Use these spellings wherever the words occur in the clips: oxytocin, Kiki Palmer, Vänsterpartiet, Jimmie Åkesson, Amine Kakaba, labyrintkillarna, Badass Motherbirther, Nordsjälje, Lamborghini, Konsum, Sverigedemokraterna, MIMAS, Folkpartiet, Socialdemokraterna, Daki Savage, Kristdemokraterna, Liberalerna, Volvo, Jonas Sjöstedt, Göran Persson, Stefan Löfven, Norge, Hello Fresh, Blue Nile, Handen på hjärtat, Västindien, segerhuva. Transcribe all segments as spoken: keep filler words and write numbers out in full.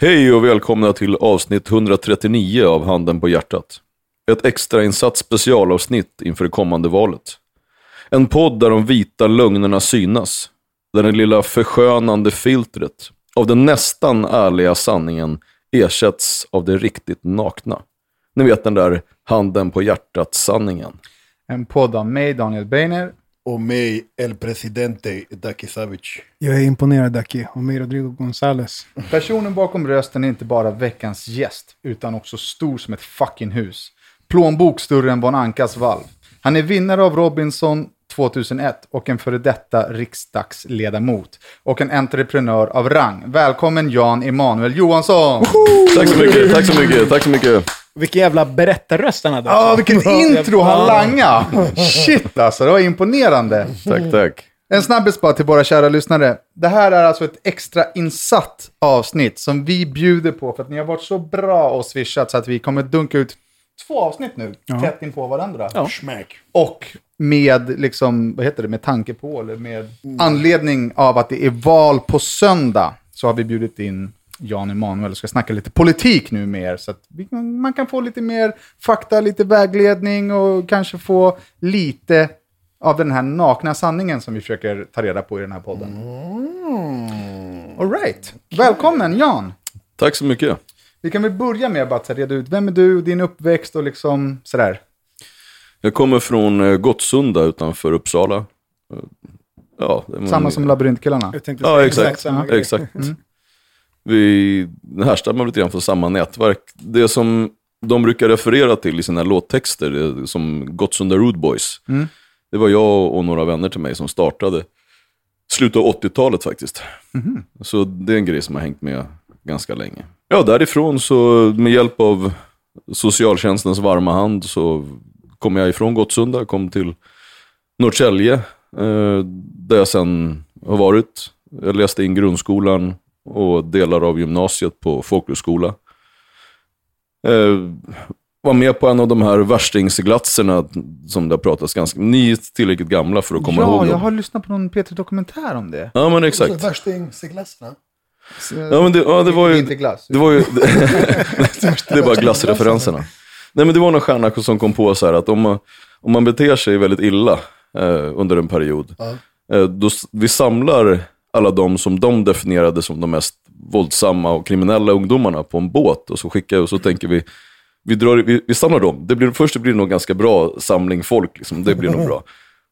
Hej och välkomna till avsnitt hundratrettionio av Handen på hjärtat. Ett extrainsatt specialavsnitt inför det kommande valet. En podd där de vita lögnerna synas. Där det lilla förskönande filtret av den nästan ärliga sanningen ersätts av det riktigt nakna. Ni vet, den där handen på hjärtat sanningen. En podd av mig, Daniel Beiner. Och mig, El Presidente, Daki Savage. Jag är imponerad, Daki. Och mig, Rodrigo González. Personen bakom rösten är inte bara veckans gäst, utan också stor som ett fucking hus. Plånbok större än Bon Ankas valv. Han är vinnare av Robinson tjugohundraett och en före detta riksdagsledamot och en entreprenör av rang. Välkommen Jan Emanuel Johansson! Woho! Tack så mycket, tack så mycket, tack så mycket. Vilken jävla berättarröst han hade. Ja, ah, vilket intro han langa. Shit alltså, det var imponerande. Tack, tack. En snabbis bara till våra kära lyssnare. Det här är alltså ett extra insatt avsnitt som vi bjuder på för att ni har varit så bra och swishat så att vi kommer dunka ut två avsnitt nu, ja. Tätt in på varandra. Ja. Och med liksom, vad heter det, med tanke på eller med mm. anledning av att det är val på söndag så har vi bjudit in Jan Emanuel och ska snacka lite politik nu med er så att vi, man kan få lite mer fakta, lite vägledning och kanske få lite av den här nakna sanningen som vi försöker ta reda på i den här podden. Mm. All right. Välkommen Jan. Tack så mycket. Vi kan väl börja med att reda ut vem är du, din uppväxt och liksom sådär. Jag kommer från Gottsunda utanför Uppsala. Ja, det samma som labyrintkillarna. Ja, exakt. exakt. Mm. Vi härstammar lite grann från samma nätverk. Det som de brukar referera till i sina låttexter som Gottsunda Rude Boys. Mm. Det var jag och några vänner till mig som startade slutet av åttiotalet faktiskt. Mm. Så det är en grej som har hängt med ganska länge. Ja, därifrån så med hjälp av socialtjänstens varma hand så kom jag ifrån Gottsunda, kom till Nordsjälje eh, där jag sen har varit. Jag läste in grundskolan och delar av gymnasiet på folkhögskola. Eh, var med på en av de här värstingsglatserna som det har pratats ganska... Ni är tillräckligt gamla för att komma ja, ihåg. Ja, jag har lyssnat på någon P tre-dokumentär om det. Ja, men exakt. Värstingsglatserna. Ja, men det, ja, det var ju... Inte glass. Det var ju... det är bara glassreferenserna. Nej, men det var någon stjärna som kom på så här att om man, om man beter sig väldigt illa eh, under en period ja. eh, då vi samlar alla de som de definierade som de mest våldsamma och kriminella ungdomarna på en båt och så skickar och så tänker vi vi, drar, vi, vi samlar dem. Det blir, först det blir nog ganska bra samling folk liksom. Det blir nog bra.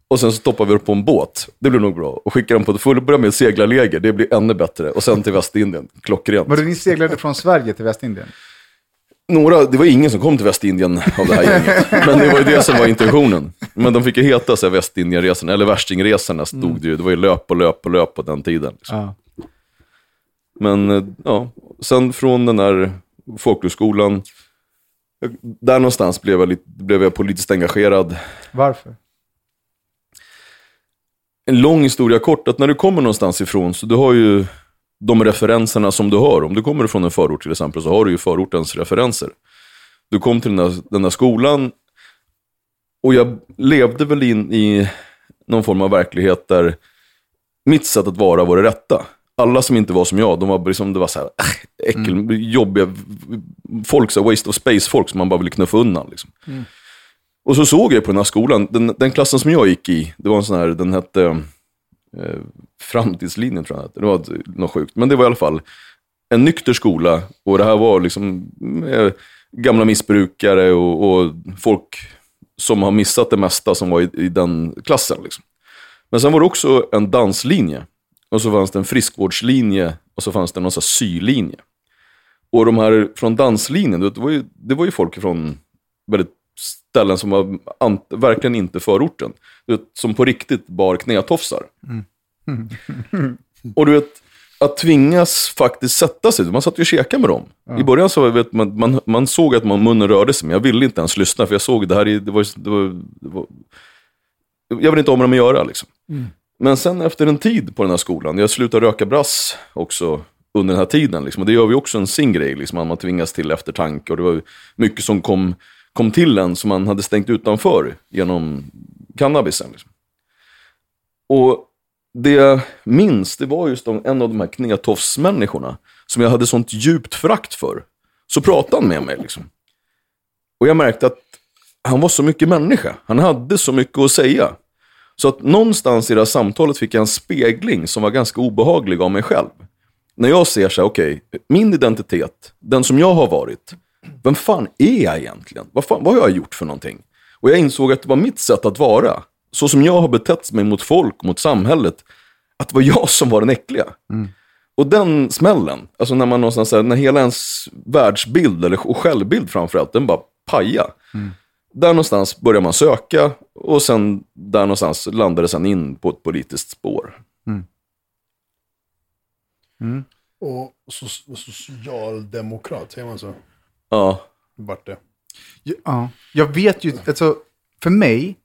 Och sen så stoppar vi upp på en båt. Det blir nog bra. Och skickar dem på ett fullbörjat med seglarläger. Det blir ännu bättre. Och sen till Västindien. Klockrent. Men ni seglade från Sverige till Västindien? Några, det var ingen som kom till Västindien av det här gänget. Men det var ju det som var intentionen. Men de fick ju heta så här Västindien-resorna. Eller värstingresorna stod mm. det ju. Det var ju löp och löp och löp på den tiden. Liksom. Ah. Men ja, sen från den här folkhögskolan där någonstans blev jag, lite, blev jag politiskt engagerad. Varför? En lång historia kort, att när du kommer någonstans ifrån så du har ju de referenserna som du har. Om du kommer från en förort till exempel så har du ju förortens referenser. Du kom till den där, den där skolan och jag levde väl in i någon form av verklighet där mitt sätt att vara var det rätta. Alla som inte var som jag, de var liksom, det var så här äh, äckel, mm. jobbiga folk, så waste of space folk som man bara ville knuffa undan liksom. Mm. Och så såg jag på den här skolan, den, den klassen som jag gick i, det var en sån här, den hette eh, framtidslinjen tror jag, det var något sjukt, men det var i alla fall en nykter skola och det här var liksom eh, gamla missbrukare och, och folk som har missat det mesta som var i, i den klassen liksom. Men sen var det också en danslinje och så fanns det en friskvårdslinje och så fanns det någon sån här sylinje. Och de här från danslinjen, det var ju, det var ju folk från väldigt ställen som var an, verkligen inte förorten. Du vet, som på riktigt bar knätofsar. Mm. Och du vet, att tvingas faktiskt sätta sig. Man satt ju och käkade med dem. Ja. I början så vet man, man, man såg att man munnen rörde sig, men jag ville inte ens lyssna för jag såg det här, det var, det var, det var jag vill inte ha med dem att göra liksom. Mm. Men sen efter en tid på den här skolan, jag slutade röka brass också under den här tiden liksom. Och det gör vi också en sin grej liksom, man tvingas till eftertanke och det var mycket som kom, kom till en som man hade stängt utanför genom cannabisen liksom. Och det jag minns, det var just de, en av de här knätoffsmänniskorna som jag hade sånt djupt förakt för. Så pratade han med mig liksom. Och jag märkte att han var så mycket människa. Han hade så mycket att säga. Så att någonstans i det här samtalet fick jag en spegling som var ganska obehaglig av mig själv. När jag ser så här, okej, okay, min identitet, den som jag har varit. Vem fan är jag egentligen? Vad, fan, vad har jag gjort för någonting? Och jag insåg att det var mitt sätt att vara. Så som jag har betett mig mot folk, mot samhället. Att det var jag som var den äckliga. Mm. Och den smällen, alltså när man någonstans här, när hela ens världsbild eller, och självbild framförallt, den bara paja. Mm. Där någonstans börjar man söka och sen där någonstans landade sen in på ett politiskt spår. Mm. Mm. Och so- socialdemokrat, säger man så? Ja. Vart det? Ja, jag vet ju, alltså för mig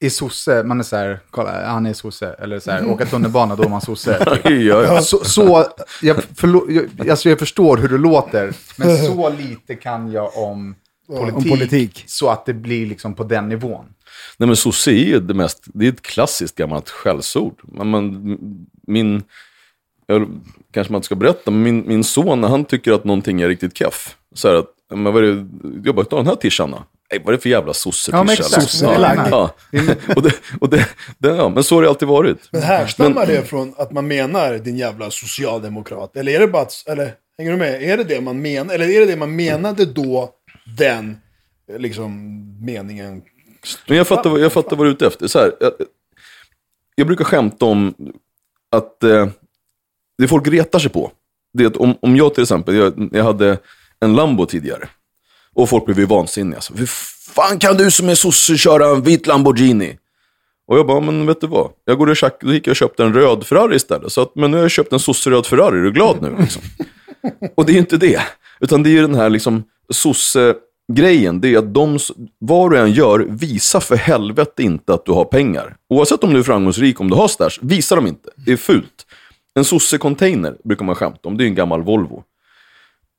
är sosse, man är så här, kolla, han är sosse, eller så här, mm. åka tunnelbana då är man sosse. ja, ja. Så, så jag, förlo- jag, alltså jag förstår hur det låter, men så lite kan jag om Politik, om politik så att det blir liksom på den nivån. Nej, men sosse är ju det mest, det är ett klassiskt gammalt skällsord. Man, man, min jag, kanske man inte ska berätta, men min, min son, han tycker att någonting är riktigt keff. Så här att, men vad är det, jag bara tar den här tisarna. Nej, vad är det för jävla sosse-tisarna? Ja, men sosse, ja, ja. och det, och det, det, ja, men så har det alltid varit. Men härstammar det från att man menar din jävla socialdemokrat? Eller är det bara, att, eller hänger du med, är det det man menar? Eller är det det man menade då? Den liksom meningen. Men jag fattar, jag fattar vad du är ute efter. Så här, jag, jag brukar skämta om att eh, det folk retar sig på. Det är att om, om jag till exempel, jag, jag hade en Lambo tidigare. Och folk blev ju vansinniga. Så, hur fan kan du som är sosse köra en vit Lamborghini? Och jag bara, men vet du vad? Jag går och chack, då gick jag och köpte en röd Ferrari istället. Så att, men nu har jag köpt en sosse-röd Ferrari, är du glad nu? Liksom. Och det är ju inte det. Utan det är ju den här liksom sosse-grejen, det är att de, vad du än gör, visa för helvete inte att du har pengar. Oavsett om du är framgångsrik, om du har stash, visa dem inte. Det är fult. En sosse-container brukar man skämta om, det är en gammal Volvo.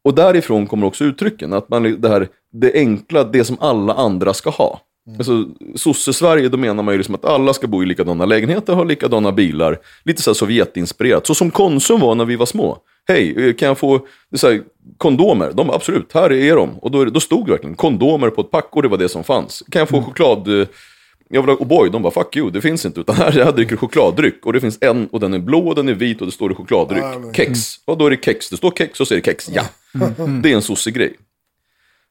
Och därifrån kommer också uttrycken, att man, det här, det enkla, det som alla andra ska ha. Mm. Alltså, sosse-Sverige, då menar man ju liksom att alla ska bo i likadana lägenheter, ha likadana bilar, lite så här sovjetinspirerat. Så som Konsum var när vi var små. Hej, kan jag få så här, kondomer? De, absolut, här är de. Och då, då stod verkligen kondomer på ett pack och det var det som fanns. Kan jag få mm. choklad? Jag vill ha O'boy. De bara, fuck you, det finns inte. Utan här, jag dricker chokladdryck. Och det finns en och den är blå och den är vit och det står det chokladdryck. Mm. Kex. Och då är det kex. Det står kex och så är det kex. Ja, mm. det är en sossegrej.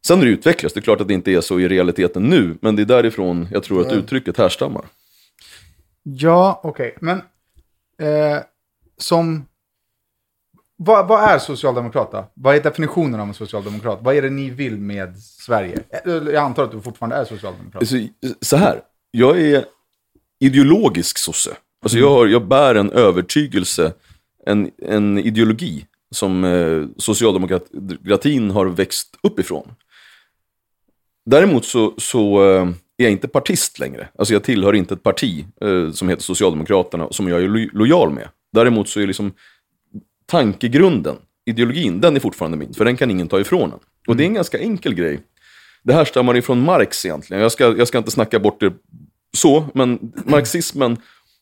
Sen när det utvecklas, det är klart att det inte är så i realiteten nu. Men det är därifrån jag tror att uttrycket härstammar. Ja, okej. Okay. Men eh, som... Vad, vad är socialdemokrat då? Vad är definitionen av en socialdemokrat? Vad är det ni vill med Sverige? Jag antar att du fortfarande är socialdemokrat. Så, så här, jag är ideologisk sosse. Alltså jag, har, jag bär en övertygelse, en, en ideologi som eh, socialdemokratin har växt uppifrån. Däremot så, så är jag inte partist längre. Alltså jag tillhör inte ett parti eh, som heter Socialdemokraterna, som jag är lo- lojal med. Däremot så är liksom tankegrunden, ideologin, den är fortfarande min. För den kan ingen ta ifrån den. Och mm. det är en ganska enkel grej. Det här stammar ifrån Marx egentligen. Jag ska, jag ska inte snacka bort det så, men marxismen,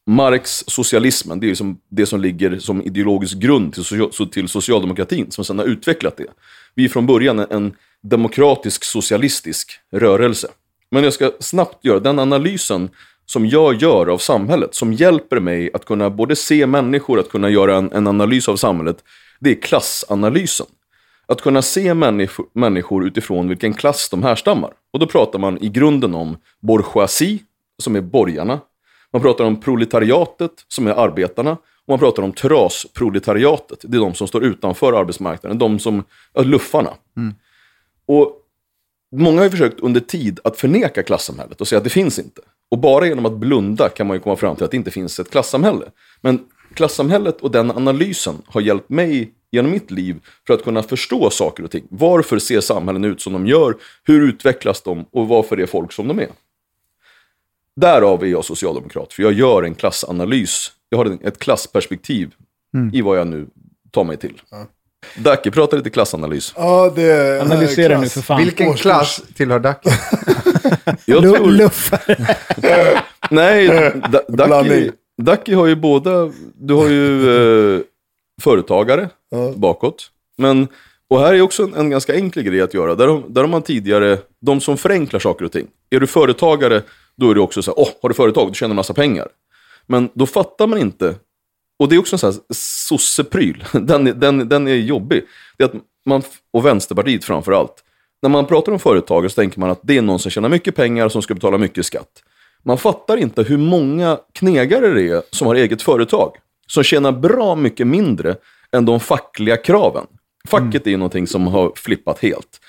Marx, socialismen, det är liksom det som ligger som ideologisk grund till, till socialdemokratin som sedan har utvecklat det. Vi är från början en demokratisk socialistisk rörelse. Men jag ska snabbt göra den analysen som jag gör av samhället, som hjälper mig att kunna både se människor, att kunna göra en, en analys av samhället, det är klassanalysen. Att kunna se människo, människor utifrån vilken klass de härstammar. Och då pratar man i grunden om bourgeoisie, som är borgarna. Man pratar om proletariatet, som är arbetarna. Och man pratar om trasproletariatet. Det är de som står utanför arbetsmarknaden. De som är luffarna. Mm. Och många har ju försökt under tid att förneka klassamhället och säga att det finns inte. Och bara genom att blunda kan man ju komma fram till att det inte finns ett klassamhälle. Men klassamhället och den analysen har hjälpt mig genom mitt liv för att kunna förstå saker och ting. Varför ser samhällen ut som de gör? Hur utvecklas de? Och varför är folk som de är? Därav är jag socialdemokrat, för jag gör en klassanalys. Jag har ett klassperspektiv mm. i vad jag nu tar mig till. Ja. Daki, prata lite klassanalys. Ja, det analysera klass. Nu för fan. Vilken årskurs. Klass tillhör Daki? Jag tror... Luffare. Nej, D- Daki, Daki har ju båda... Du har ju eh, företagare ja. Bakåt. Men, och här är också en, en ganska enkel grej att göra. Där, där har man tidigare... De som förenklar saker och ting. Är du företagare... Då är det också så här, åh, oh, har du företag, du tjänar en massa pengar. Men då fattar man inte, och det är också en sån här sossepryl, den, den, den är jobbig. Det är att man, och Vänsterpartiet framförallt, när man pratar om företag så tänker man att det är någon som tjänar mycket pengar och som ska betala mycket skatt. Man fattar inte hur många knegare det är som har eget företag, som tjänar bra mycket mindre än de fackliga kraven. Facket mm. är någonting som har flippat helt.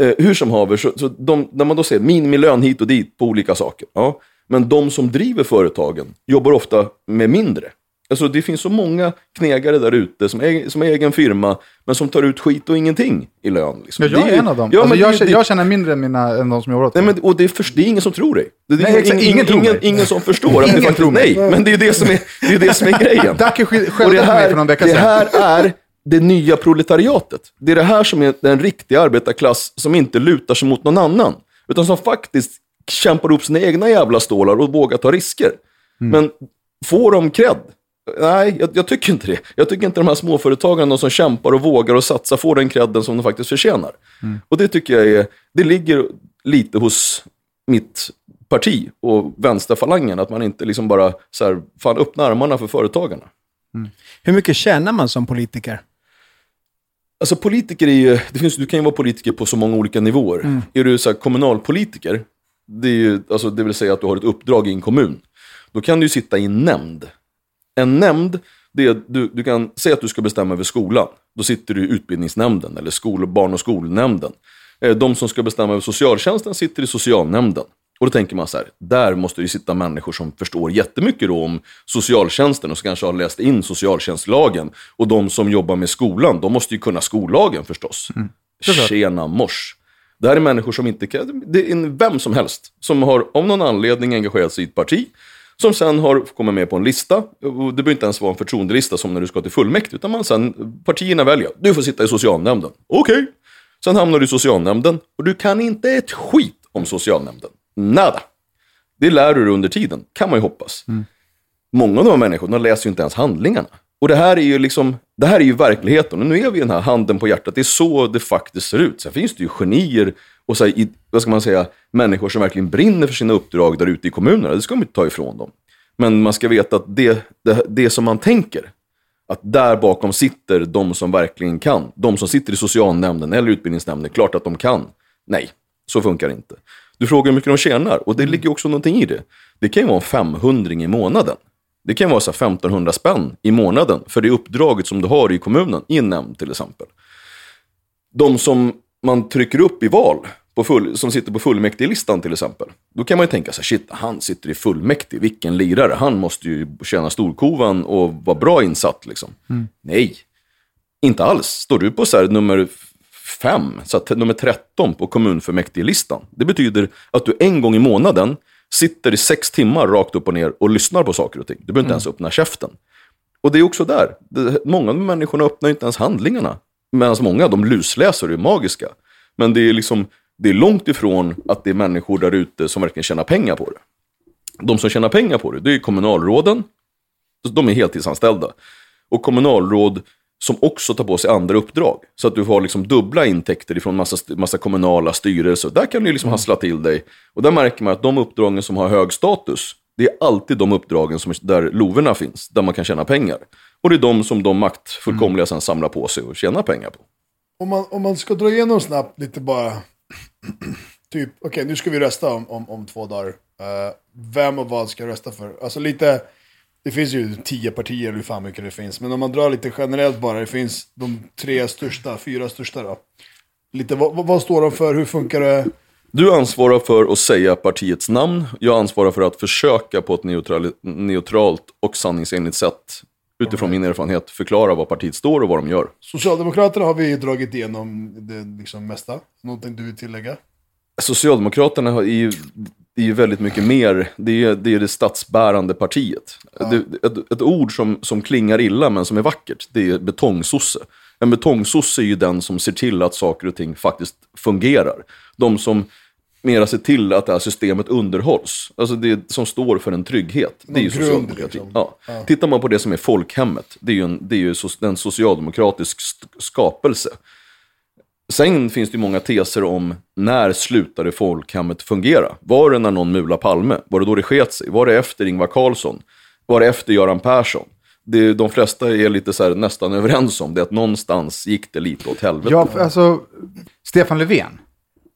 Eh, hur som haver, så, så de, när man då ser minimilön hit och dit på olika saker. Ja, men de som driver företagen jobbar ofta med mindre. Alltså det finns så många knegare där ute som är, som är egen firma, men som tar ut skit och ingenting i lön. Liksom. Ja, jag är en av dem. Ja, alltså, men jag, det, jag känner mindre än, mina, än de som jobbar åt. Nej, men, och det är, först, det är ingen som tror dig. Det, det, nej, ingen, exakt, ingen, ingen, ingen som förstår. Att ingen det faktiskt, tror mig. Nej, men det är ju det som är, det är, det som är grejen. Dacke skällde mig för någon vecka sedan. Det här är... det nya proletariatet. Det är det här som är den riktiga arbetarklass som inte lutar sig mot någon annan. Utan som faktiskt kämpar upp sina egna jävla stålar och vågar ta risker. Mm. Men får de cred? Nej, jag, jag tycker inte det. Jag tycker inte de här småföretagarna som kämpar och vågar och satsar får den credden som de faktiskt förtjänar. Mm. Och det tycker jag är, det ligger lite hos mitt parti och vänsterfalangen. Att man inte liksom bara så här, fan öppnar armarna för företagarna. Mm. Hur mycket tjänar man som politiker? Alltså politiker är ju, det finns, du kan ju vara politiker på så många olika nivåer. Mm. Är du så här kommunalpolitiker, det är ju, alltså det vill säga att du har ett uppdrag i en kommun. Då kan du ju sitta i en nämnd. En nämnd, det är, du, du kan säga att du ska bestämma över skolan. Då sitter du i utbildningsnämnden eller skol, barn- och skolnämnden. De som ska bestämma över socialtjänsten sitter i socialnämnden. Och då tänker man så här, där måste ju sitta människor som förstår jättemycket då om socialtjänsten och som kanske har läst in socialtjänstlagen. Och de som jobbar med skolan, de måste ju kunna skollagen förstås. Mm. Tjena mors. Det här är människor som inte kan, det är vem som helst som har av någon anledning engagerat sig i ett parti. Som sen har kommit med på en lista. Det behöver inte ens vara en förtroendelista som när du ska till fullmäktige. Utan man sen, partierna väljer, du får sitta i socialnämnden. Okej. Okay. Sen hamnar du i socialnämnden och du kan inte ett skit om socialnämnden. Nada. Det lär du under tiden, kan man ju hoppas. Mm. Många av de här människorna läser ju inte ens handlingarna. Och det här är ju liksom, det här är ju verkligheten. Och nu är vi den här handen på hjärtat. Det är så det faktiskt ser ut. Sen finns det ju genier och så här, i, vad ska man säga, människor som verkligen brinner för sina uppdrag där ute i kommunerna. Det ska man inte ta ifrån dem. Men man ska veta att det, det, det som man tänker, att där bakom sitter de som verkligen kan. De som sitter i socialnämnden eller utbildningsnämnden, klart att de kan. Nej, så funkar det inte. Du frågar hur mycket de tjänar. Och det ligger också någonting i det. Det kan ju vara en femhundring i månaden. Det kan vara så femtonhundra spänn i månaden. För det uppdraget som du har i kommunen. I en nämnd till exempel. De som man trycker upp i val. På full, som sitter på fullmäktigelistan till exempel. Då kan man ju tänka så här. Shit, han sitter i fullmäktige. Vilken lirare. Han måste ju tjäna storkovan. Och vara bra insatt liksom. Mm. Nej. Inte alls. Står du på så här nummer... fem, så att nummer tretton på kommunfullmäktigelistan. Det betyder att du en gång i månaden sitter i sex timmar rakt upp och ner och lyssnar på saker och ting. Du behöver inte mm. ens öppna käften. Och det är också där. Många av människorna öppnar inte ens handlingarna. Medan många, de lusläser, är magiska. Men det är liksom, det är långt ifrån att det är människor där ute som verkligen tjänar pengar på det. De som tjänar pengar på det, det är kommunalråden. De är heltidsanställda. Och kommunalråd som också tar på sig andra uppdrag. Så att du har liksom dubbla intäkter ifrån massa, massa kommunala styrelser. Där kan du liksom hassla till dig. Och där märker man att de uppdragen som har hög status, det är alltid de uppdragen som, där loverna finns, där man kan tjäna pengar. Och det är de som de maktfullkomliga sedan samlar på sig och tjänar pengar på. Om man, om man ska dra igenom snabbt lite bara, typ, okej okay, nu ska vi rösta om, om, om två dagar. Uh, vem och vad ska rösta för? Alltså lite, det finns ju tio partier, hur fan mycket det finns. Men om man drar lite generellt bara, det finns de tre största, fyra största då. Lite, vad, vad står de för? Hur funkar det? Du ansvarar för att säga partiets namn. Jag ansvarar för att försöka på ett neutralt, neutralt och sanningsenligt sätt, utifrån min erfarenhet, förklara vad partiet står och vad de gör. Socialdemokraterna har vi dragit igenom det liksom mesta. Någonting du vill tillägga? Socialdemokraterna har ju, det är ju väldigt mycket mer. Det är det, är det statsbärande partiet. Ja. Det, ett, ett ord som, som klingar illa men som är vackert, det är betongsosse. En betongsosse är ju den som ser till att saker och ting faktiskt fungerar. De som mera ser till att det här systemet underhålls. Alltså det som står för en trygghet. Någon, det är ju socialdemokrati. Liksom. Ja. Ja. Tittar man på det som är folkhemmet, det är ju en, det är ju en socialdemokratisk skapelse. Sen finns det ju många teser om när slutade folkhemmet fungera. Var det när någon mula Palme? Var det då det sket sig? Var det efter Ingvar Carlsson? Var det efter Göran Persson? Det de flesta är lite så här, nästan överens om det, att någonstans gick det lite åt helvete. Ja, alltså Stefan Löfven.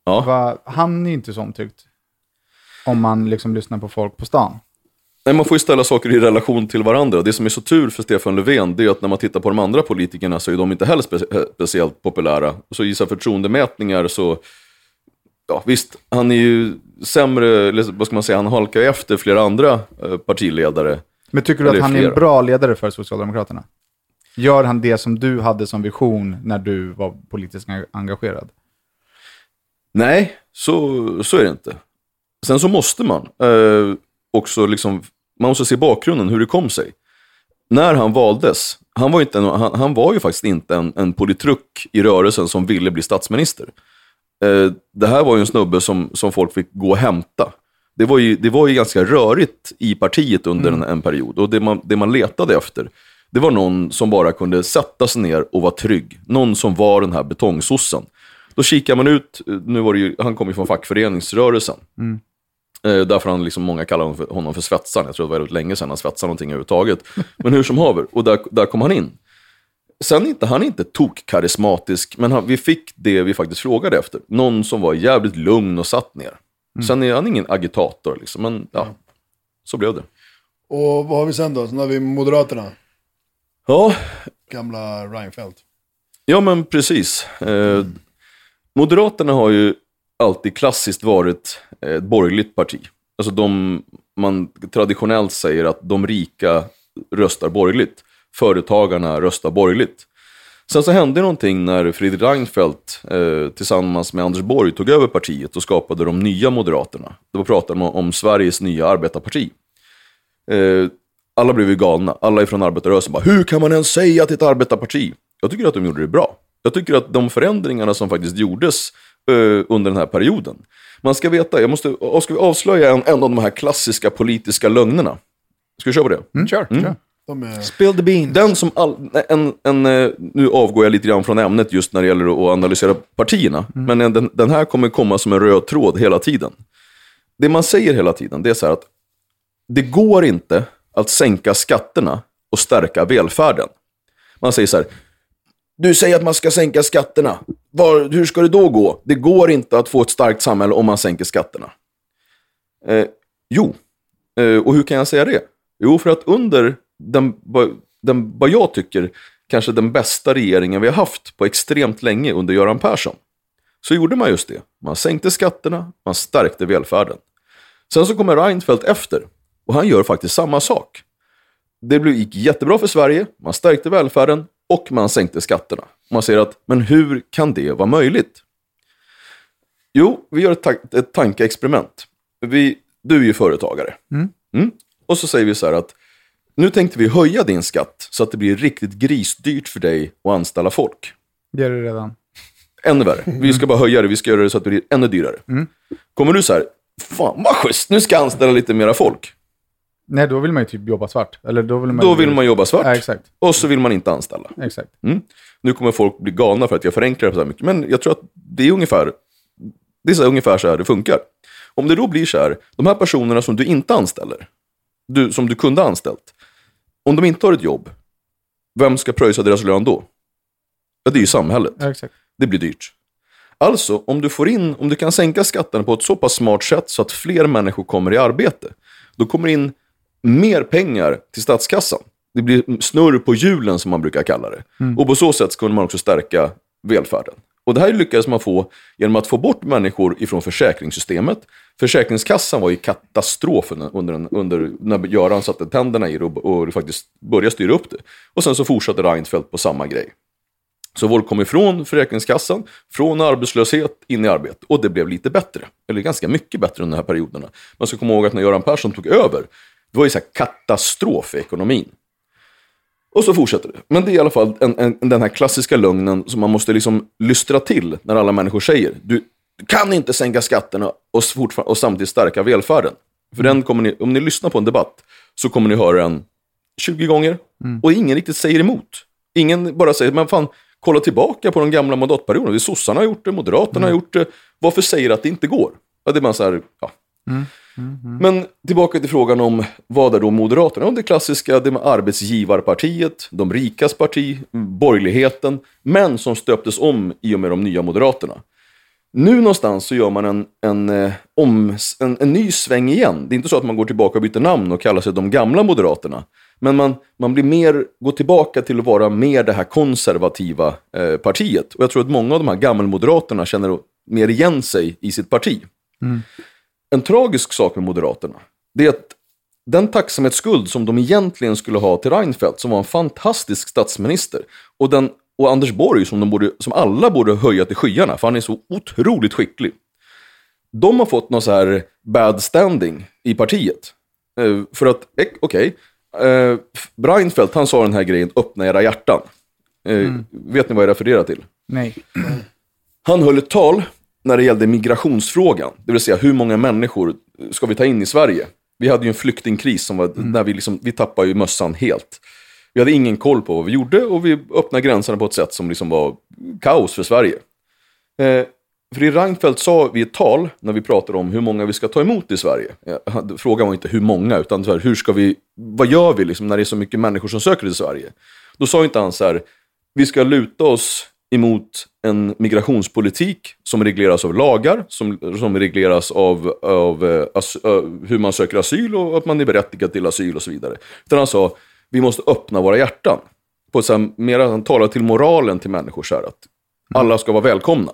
Ja. Va, han är inte så omtyckt om man liksom lyssnar på folk på stan. Nej, man får ju ställa saker i relation till varandra. Det som är så tur för Stefan Löfven, det är att när man tittar på de andra politikerna så är de inte heller spe- speciellt populära. Så i så förtroendemätningar så, ja visst, han är ju sämre, vad ska man säga, han halkar efter flera andra partiledare. Men tycker du att han flera. är en bra ledare för Socialdemokraterna? Gör han det som du hade som vision när du var politiskt engagerad? Nej, så, så är det inte. Sen så måste man eh, också liksom, man måste se bakgrunden, hur det kom sig. När han valdes, han var, inte en, han, han var ju faktiskt inte en, en politruk i rörelsen som ville bli statsminister. Eh, det här var ju en snubbe som, som folk fick gå och hämta. Det var ju, det var ju ganska rörigt i partiet under mm. en, en period. Och det man, det man letade efter, det var någon som bara kunde sätta sig ner och vara trygg. Någon som var den här betongsossen. Då kikar man ut, nu var det ju, han kom ju från fackföreningsrörelsen. Mm. Eh, därför han liksom, många kallar honom för, honom för svetsaren. Jag tror det var väldigt länge sedan han svetsade någonting överhuvudtaget. Men hur som haver, och där, där kom han in. Sen inte, han är inte tokkarismatisk, men han, vi fick det vi faktiskt frågade efter. Någon som var jävligt lugn och satt ner. Mm. Sen är han ingen agitator liksom, men ja, mm. så blev det. Och vad har vi sen då? Sen har vi Moderaterna. Ja. Gamla Reinfeldt. Ja, men precis. Eh, mm. Moderaterna har ju alltid klassiskt varit ett borgerligt parti. Alltså de, man traditionellt säger att de rika röstar borgerligt. Företagarna röstar borgerligt. Sen så hände någonting när Fredrik Reinfeldt eh, tillsammans med Anders Borg tog över partiet och skapade de nya Moderaterna. Då pratade man om Sveriges nya arbetarparti. Eh, alla blev ju galna. Alla ifrån arbetarrörelsen bara, hur kan man ens säga att det är ett arbetarparti? Jag tycker att de gjorde det bra. Jag tycker att de förändringarna som faktiskt gjordes uh, under den här perioden. Man ska veta, jag måste, ska vi avslöja en, en av de här klassiska politiska lögnerna? Ska vi köra på det? Mm, kör. Mm. kör. De är... Spill the beans. Den som all, en, en, nu avgår jag lite grann från ämnet just när det gäller att analysera partierna. Mm. Men den, den här kommer komma som en röd tråd hela tiden. Det man säger hela tiden, det är så här att det går inte att sänka skatterna och stärka välfärden. Man säger så här, du säger att man ska sänka skatterna. Var, hur ska det då gå? Det går inte att få ett starkt samhälle om man sänker skatterna. Eh, jo. Eh, och hur kan jag säga det? Jo, för att under den, den, vad jag tycker, kanske den bästa regeringen vi har haft på extremt länge under Göran Persson, så gjorde man just det. Man sänkte skatterna, man stärkte välfärden. Sen så kommer Reinfeldt efter. Och han gör faktiskt samma sak. Det gick jättebra för Sverige. Man stärkte välfärden. Och man sänkte skatterna. Man säger att, men hur kan det vara möjligt? Jo, vi gör ett, ta- ett tankeexperiment. Vi, du är ju företagare. Mm. Mm. Och så säger vi så här att, nu tänkte vi höja din skatt så att det blir riktigt grisdyrt för dig att anställa folk. Det gör det redan. Ännu värre. Vi ska bara höja det. Vi ska göra det så att det blir ännu dyrare. Mm. Kommer du så här, fan vad schysst, nu ska jag anställa lite mera folk. Nej, då vill man ju typ jobba svart. Eller då vill man, då vill man jobba svart. Ja, exakt. Och så vill man inte anställa. Exakt. Mm. Nu kommer folk bli galna för att jag förenklar det så här mycket. Men jag tror att det är ungefär, det är så här, ungefär så här det funkar. Om det då blir så här, de här personerna som du inte anställer, du, som du kunde ha anställt, om de inte har ett jobb, vem ska pröjsa deras lön då? Ja, det är ju samhället. Ja, exakt. Det blir dyrt. Alltså, om du får in, om du kan sänka skatten på ett så pass smart sätt så att fler människor kommer i arbete, då kommer in mer pengar till statskassan. Det blir snurr på hjulen som man brukar kalla det. Mm. Och på så sätt kunde man också stärka välfärden. Och det här lyckades man få genom att få bort människor ifrån försäkringssystemet. Försäkringskassan var ju katastrofen under, en, under när Göran satte tänderna i och, och faktiskt började styra upp det. Och sen så fortsatte Reinfeldt på samma grej. Så folk kom ifrån försäkringskassan, från arbetslöshet in i arbete. Och det blev lite bättre, eller ganska mycket bättre under de här perioderna. Man ska komma ihåg att när Göran Persson tog över, det var ju så här katastrof i ekonomin. Och så fortsätter det. Men det är i alla fall en, en, den här klassiska lögnen som man måste liksom lystra till när alla människor säger. Du, du kan inte sänka skatterna och, och samtidigt stärka välfärden. För den kommer ni, om ni lyssnar på en debatt så kommer ni höra den tjugo gånger. Mm. Och ingen riktigt säger emot. Ingen bara säger, men fan, kolla tillbaka på de gamla mandatperioderna. Det sossarna har gjort det, moderaterna mm. har gjort det. Varför säger att det inte går? Ja, det är bara så här, ja. Mm. Mm-hmm. Men tillbaka till frågan om vad är då Moderaterna? Om det klassiska, det med arbetsgivarpartiet, de rikas parti, borgerligheten, men som stöptes om i och med de nya Moderaterna. Nu någonstans så gör man en, en, om, en, en ny sväng igen. Det är inte så att man går tillbaka och byter namn och kallar sig de gamla Moderaterna. Men man, man blir mer, går tillbaka till att vara mer det här konservativa eh, partiet. Och jag tror att många av de här gamla Moderaterna känner mer igen sig i sitt parti. Mm. En tragisk sak med Moderaterna, det är att den tacksamhetsskuld som de egentligen skulle ha till Reinfeldt, som var en fantastisk statsminister, och, den, och Anders Borg som, de borde, som alla borde höja till skyarna, för han är så otroligt skicklig. De har fått någon så här bad standing i partiet. För att, okej, okay, Reinfeldt, han sa den här grejen, öppna era hjärtan. Mm. Vet ni vad jag refererar till? Nej. Han höll ett tal när det gällde migrationsfrågan, det vill säga hur många människor ska vi ta in i Sverige? Vi hade ju en flyktingkris som var, mm. där vi, liksom, vi tappade ju mössan helt. Vi hade ingen koll på vad vi gjorde och vi öppnade gränserna på ett sätt som liksom var kaos för Sverige. Eh, Fredrik Reinfeldt sa vid ett tal när vi pratade om hur många vi ska ta emot i Sverige. Frågan var inte hur många, utan så här, hur ska vi, vad gör vi liksom när det är så mycket människor som söker till Sverige? Då sa inte han så här, vi ska luta oss emot en migrationspolitik som regleras av lagar, som, som regleras av, av as, hur man söker asyl och att man är berättigad till asyl och så vidare. Utan han sa, vi måste öppna våra hjärtan. På ett så här, mer han talar till moralen till människor så här, att alla ska vara välkomna.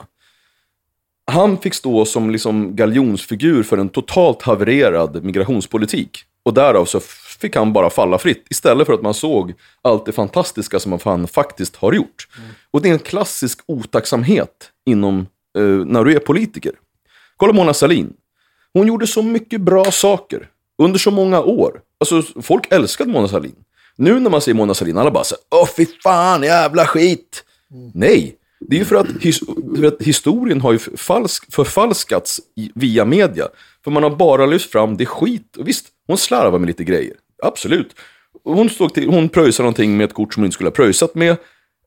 Han fick stå som liksom galjonsfigur för en totalt havererad migrationspolitik. Och därav så fick han bara falla fritt. Istället för att man såg allt det fantastiska som han faktiskt har gjort. Mm. Och det är en klassisk otacksamhet inom eh, när du är politiker. Kolla Mona Sahlin. Hon gjorde så mycket bra saker under så många år. Alltså folk älskade Mona Sahlin. Nu när man ser Mona Sahlin, alla bara säger, åh fy fan, jävla skit. Mm. Nej, det är ju för att, his- för att historien har ju falsk- förfalskats i- via media. För man har bara lyft fram det skit. Och visst, hon slarvar med lite grejer. Absolut. Hon, stod till, hon pröjsade någonting med ett kort som hon inte skulle ha pröjsat med.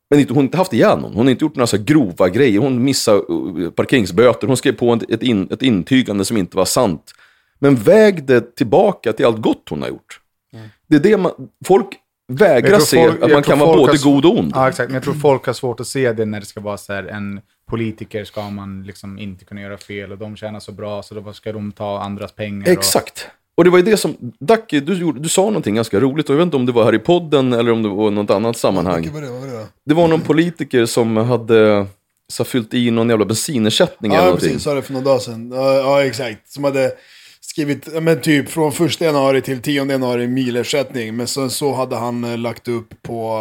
Men inte, hon har inte haft igen hon. Hon har inte gjort några så grova grejer. Hon missade parkeringsböter. Hon skrev på ett, in, ett intygande som inte var sant. Men vägde tillbaka till allt gott hon har gjort. Mm. Det är det man, folk vägrar se att man kan vara både har, god och ond. Ja, exakt. Men jag tror folk har svårt att se det när det ska vara så här en... Politiker ska man liksom inte kunna göra fel och de tjänar så bra så då ska de ta andras pengar. Exakt. Och, och det var ju det som, Daki, du, gjorde, du sa någonting ganska roligt och jag vet inte om det var här i podden eller om det var något annat sammanhang. Det var, det, var det. Det var någon politiker som hade så fyllt i någon jävla bensinersättning ja, eller någonting. Ja, precis, sa det för några dagar sedan. Ja, ja, exakt. Som hade skrivit men typ från första januari till tionde januari milersättning, men sen så hade han lagt upp på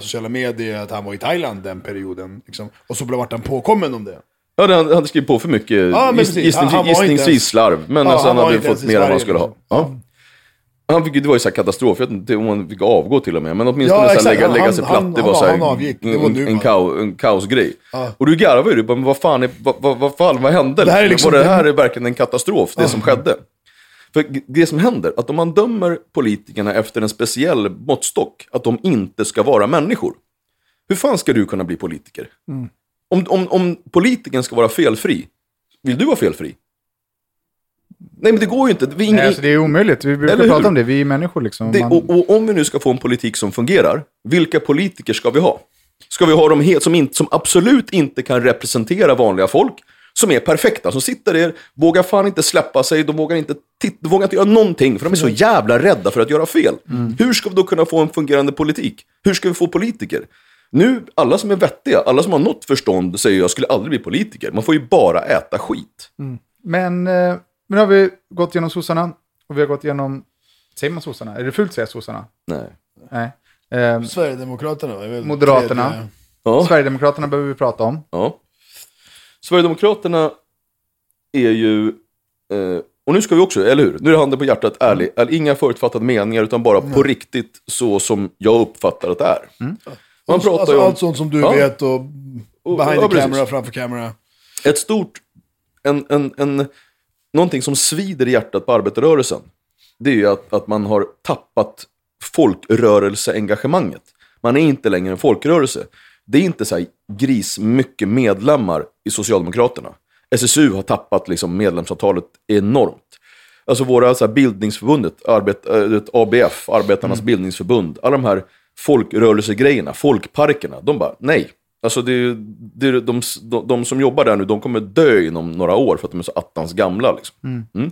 sociala medier att han var i Thailand den perioden liksom. Och så blev han påkommen om det. Ja, han hade skrivit på för mycket, ja, men gissnings, han, han gissningsvis slarv. Men ja, alltså, han, han hade fått mer än han skulle ha. Ja. Han fick, det var ju så här katastrof, jag vet inte om han fick avgå till och med. Men åtminstone ja, så här, lägga, lägga sig platt, han, det var så här, det var en, en, kaos, en kaosgrej. Ja. Och du garvar ju, du bara, men vad fan, är, vad, vad, vad, fan vad hände? Det här är, liksom, det här är verkligen en katastrof, det ja. som skedde. För det som händer, att om man dömer politikerna efter en speciell måttstock, att de inte ska vara människor. Hur fan ska du kunna bli politiker? Mm. Om, om, om politiken ska vara felfri, vill du vara felfri? Nej, men det går ju inte. Vi ingen... Nej, alltså det är omöjligt. Vi brukar prata om det. Vi är människor liksom. Det, och, och om vi nu ska få en politik som fungerar, vilka politiker ska vi ha? Ska vi ha dem helt, som, in, som absolut inte kan representera vanliga folk, som är perfekta, som sitter där, vågar fan inte släppa sig, de vågar inte, titta, de vågar inte göra någonting, för de är så jävla rädda för att göra fel. Mm. Hur ska vi då kunna få en fungerande politik? Hur ska vi få politiker? Nu, alla som är vettiga, alla som har något förstånd säger jag skulle aldrig bli politiker. Man får ju bara äta skit. Mm. Men, men nu har vi gått igenom sossarna och vi har gått igenom, säger man sossarna? Är det fult att säga sossarna? Nej. Nej. Eh, Sverigedemokraterna. Moderaterna. Tredje, ja. Sverigedemokraterna behöver vi prata om. Ja. Sverigedemokraterna är ju, eh, och nu ska vi också, eller hur? Nu är handen på hjärtat, ärlig. Mm. Inga förutfattade meningar utan bara mm. på riktigt så som jag uppfattar att det är. Mm. Man pratar alltså, ju om, allt sånt som du ja. vet och behind ja, the camera, framför kamera. Ett stort, en, en, en, någonting som svider i hjärtat på arbetarrörelsen, det är ju att, att man har tappat folkrörelseengagemanget. Man är inte längre en folkrörelse. Det är inte så här gris mycket medlemmar i Socialdemokraterna. S S U har tappat liksom medlemsavtalet enormt. Alltså våra så här, bildningsförbundet, arbet, äh, A B F, Arbetarnas mm. bildningsförbund, alla de här folkrörelsegrejerna, folkparkerna, de bara, nej. Alltså det är, det är de, de, de som jobbar där nu, de kommer dö inom några år för att de är så attans gamla liksom. Mm. Mm.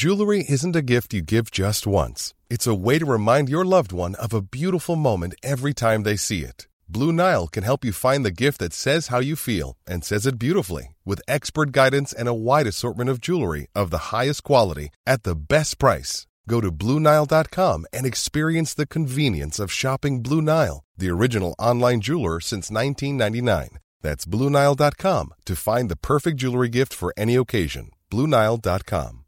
Jewelry isn't a gift you give just once. It's a way to remind your loved one of a beautiful moment every time they see it. Blue Nile can help you find the gift that says how you feel and says it beautifully with expert guidance and a wide assortment of jewelry of the highest quality at the best price. Go to Blue Nile dot com and experience the convenience of shopping Blue Nile, the original online jeweler since nineteen ninety-nine. That's Blue Nile dot com to find the perfect jewelry gift for any occasion. Blue Nile dot com.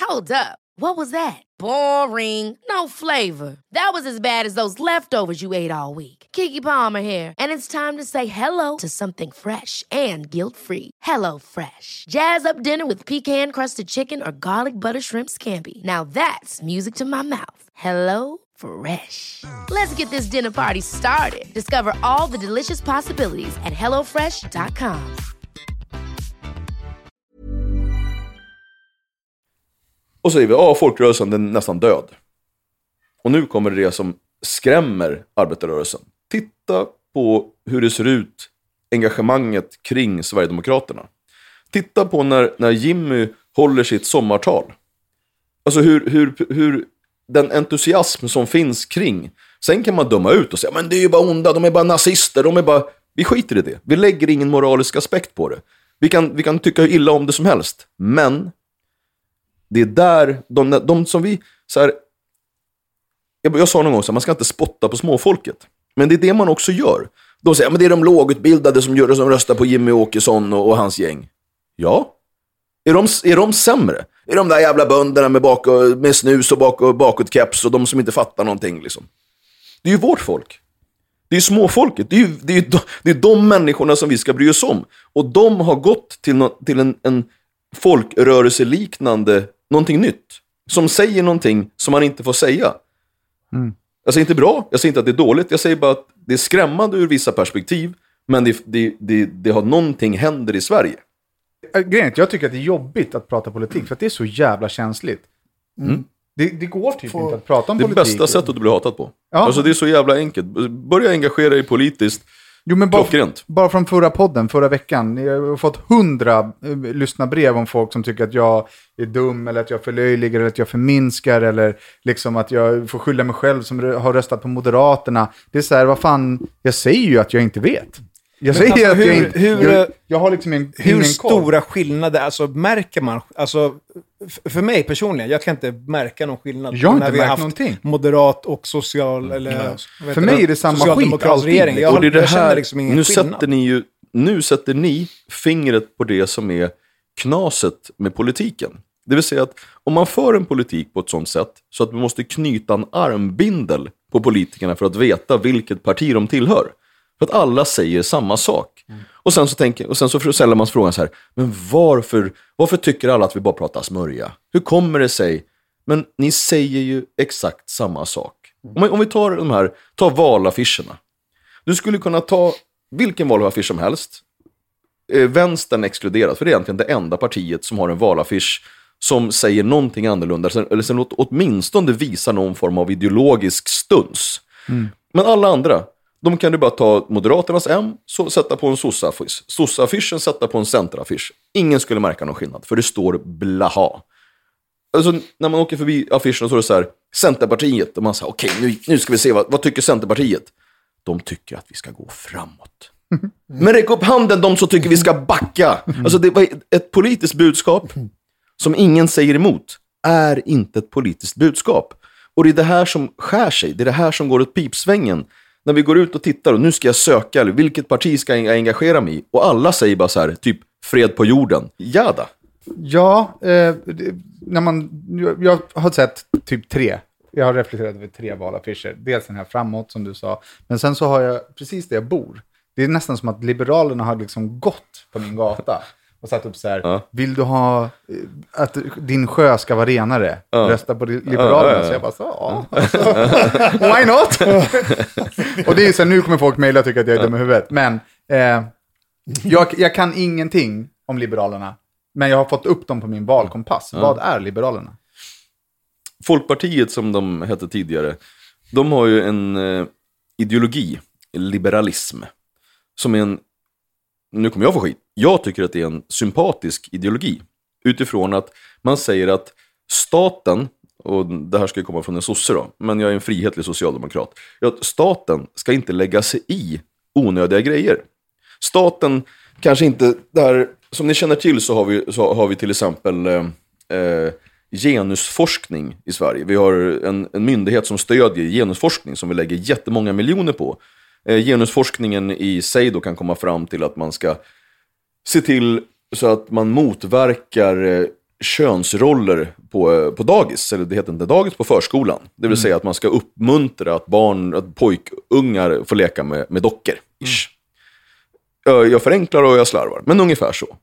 Hold up. What was that? Boring. No flavor. That was as bad as those leftovers you ate all week. Kiki Palmer here. And it's time to say hello to something fresh and guilt-free. Hello Fresh. Jazz up dinner with pecan-crusted chicken or garlic butter shrimp scampi. Now that's music to my mouth. Hello Fresh. Let's get this dinner party started. Discover all the delicious possibilities at hello fresh dot com. Och så är vi, ja, folkrörelsen är nästan död. Och nu kommer det som skrämmer arbetarrörelsen. Titta på hur det ser ut, engagemanget kring Sverigedemokraterna. Titta på när, när Jimmy håller sitt sommartal. Alltså hur, hur, hur den entusiasm som finns kring. Sen kan man döma ut och säga, men det är ju bara onda, de är bara nazister, de är bara... Vi skiter i det, vi lägger ingen moralisk aspekt på det. Vi kan, vi kan tycka illa om det som helst, men... Det är där, de, de som vi så här, jag, jag sa någon gång så här, man ska inte spotta på småfolket. Men det är det man också gör. De säger, men det är de lågutbildade som gör det, som röstar på Jimmie Åkesson och, och hans gäng. Ja. Är de, är de sämre? Är de där jävla bönderna med, bak, med snus och, bak, och bakåtkeps och de som inte fattar någonting liksom. Det är ju vårt folk. Det är småfolket. Det är ju, det är de, det är de människorna som vi ska bry oss om. Och de har gått till, no, till en, en folkrörelseliknande någonting nytt. Som säger någonting som man inte får säga. Mm. Jag säger inte bra, jag säger inte att det är dåligt. Jag säger bara att det är skrämmande ur vissa perspektiv. Men det, det, det, det har någonting händer i Sverige. Grejen, jag tycker att det är jobbigt att prata politik. För att det är så jävla känsligt. Mm. Mm. Det, det går typ för... inte att prata om det politik. Det är bästa sättet att bli hatad på. Ja. Alltså det är så jävla enkelt. Börja engagera dig politiskt. Jo, men bara, bara från förra podden, förra veckan. Jag har fått hundra eh, lyssnarbrev om folk som tycker att jag är dum eller att jag förlöjligar eller att jag förminskar eller liksom att jag får skylla mig själv som har röstat på Moderaterna. Det är så här, vad fan, jag säger ju att jag inte vet. Jag säger alltså, att hur, jag, inte, hur, jag, jag har liksom en, hur stora skillnader, alltså märker man, alltså för mig personligen, jag kan inte märka någon skillnad. Jag har inte när vi märkt haft någonting. Moderat och social, eller mm. för mig det, är det samma skit alltid. Jag, och det är det här, liksom ingen nu skillnad. Sätter ni ju, nu sätter ni fingret på det som är knaset med politiken. Det vill säga att om man för en politik på ett sånt sätt så att man måste knyta en armbindel på politikerna för att veta vilket parti de tillhör. För att alla säger samma sak. Mm. Och sen så tänker, och sen så ställer man frågan så här, men varför, varför tycker alla att vi bara pratar smörja? Hur kommer det sig? Men ni säger ju exakt samma sak. Om vi, om vi tar de här, ta valaffischerna. Du skulle kunna ta vilken valaffisch som helst. Vänstern exkluderat, för det är egentligen det enda partiet som har en valaffisch som säger någonting annorlunda. Eller sen åtminstone visar någon form av ideologisk stuns. Mm. Men alla andra, de kan du bara ta Moderaternas M, så sätta på en sossaffisch. Sossaffischen sätta på en centeraffisch. Ingen skulle märka någon skillnad, för det står blaha. Alltså, när man åker förbi affischen så är det så här, Centerpartiet, och man säger, okej, okay, nu, nu ska vi se, vad, vad tycker Centerpartiet? De tycker att vi ska gå framåt. Mm. Men räck upp handen de som tycker vi ska backa. Mm. Alltså, det var ett politiskt budskap som ingen säger emot är inte ett politiskt budskap. Och det är det här som skär sig. Det är det här som går åt pipsvängen. När vi går ut och tittar och nu ska jag söka eller vilket parti ska jag engagera mig i? Och alla säger bara så här, typ fred på jorden. Jada. Ja, eh, när man, jag, jag har sett typ tre. Jag har reflekterat över tre valaffischer. Dels den här framåt som du sa. Men sen så har jag precis där jag bor. Det är nästan som att Liberalerna har liksom gått på min gata. Och satt upp så här, uh. vill du ha att din sjö ska vara renare? Uh. Rösta på Liberalerna. Uh, uh, uh. Så jag bara, så, ja. Alltså, why not? Och det är så här, nu kommer folk mejla och tycker att jag är dum i huvudet. Men eh, jag, jag kan ingenting om Liberalerna. Men jag har fått upp dem på min valkompass. Uh. Vad är Liberalerna? Folkpartiet, som de hette tidigare, de har ju en eh, ideologi, liberalism, som är en, nu kommer jag få skit, jag tycker att det är en sympatisk ideologi. Utifrån att man säger att staten, och det här ska ju komma från en sosse då, men jag är en frihetlig socialdemokrat, att staten ska inte lägga sig i onödiga grejer. Staten kanske inte, där, som ni känner till så har vi, så har vi till exempel eh, genusforskning i Sverige. Vi har en, en myndighet som stödjer genusforskning som vi lägger jättemånga miljoner på. Genusforskningen i sig då kan komma fram till att man ska se till så att man motverkar könsroller på, på dagis, eller det heter inte dagis, på förskolan. Det vill mm. säga att man ska uppmuntra att barn, att pojkungar får leka med, med dockor. Mm. Jag förenklar och jag slarvar, men ungefär så.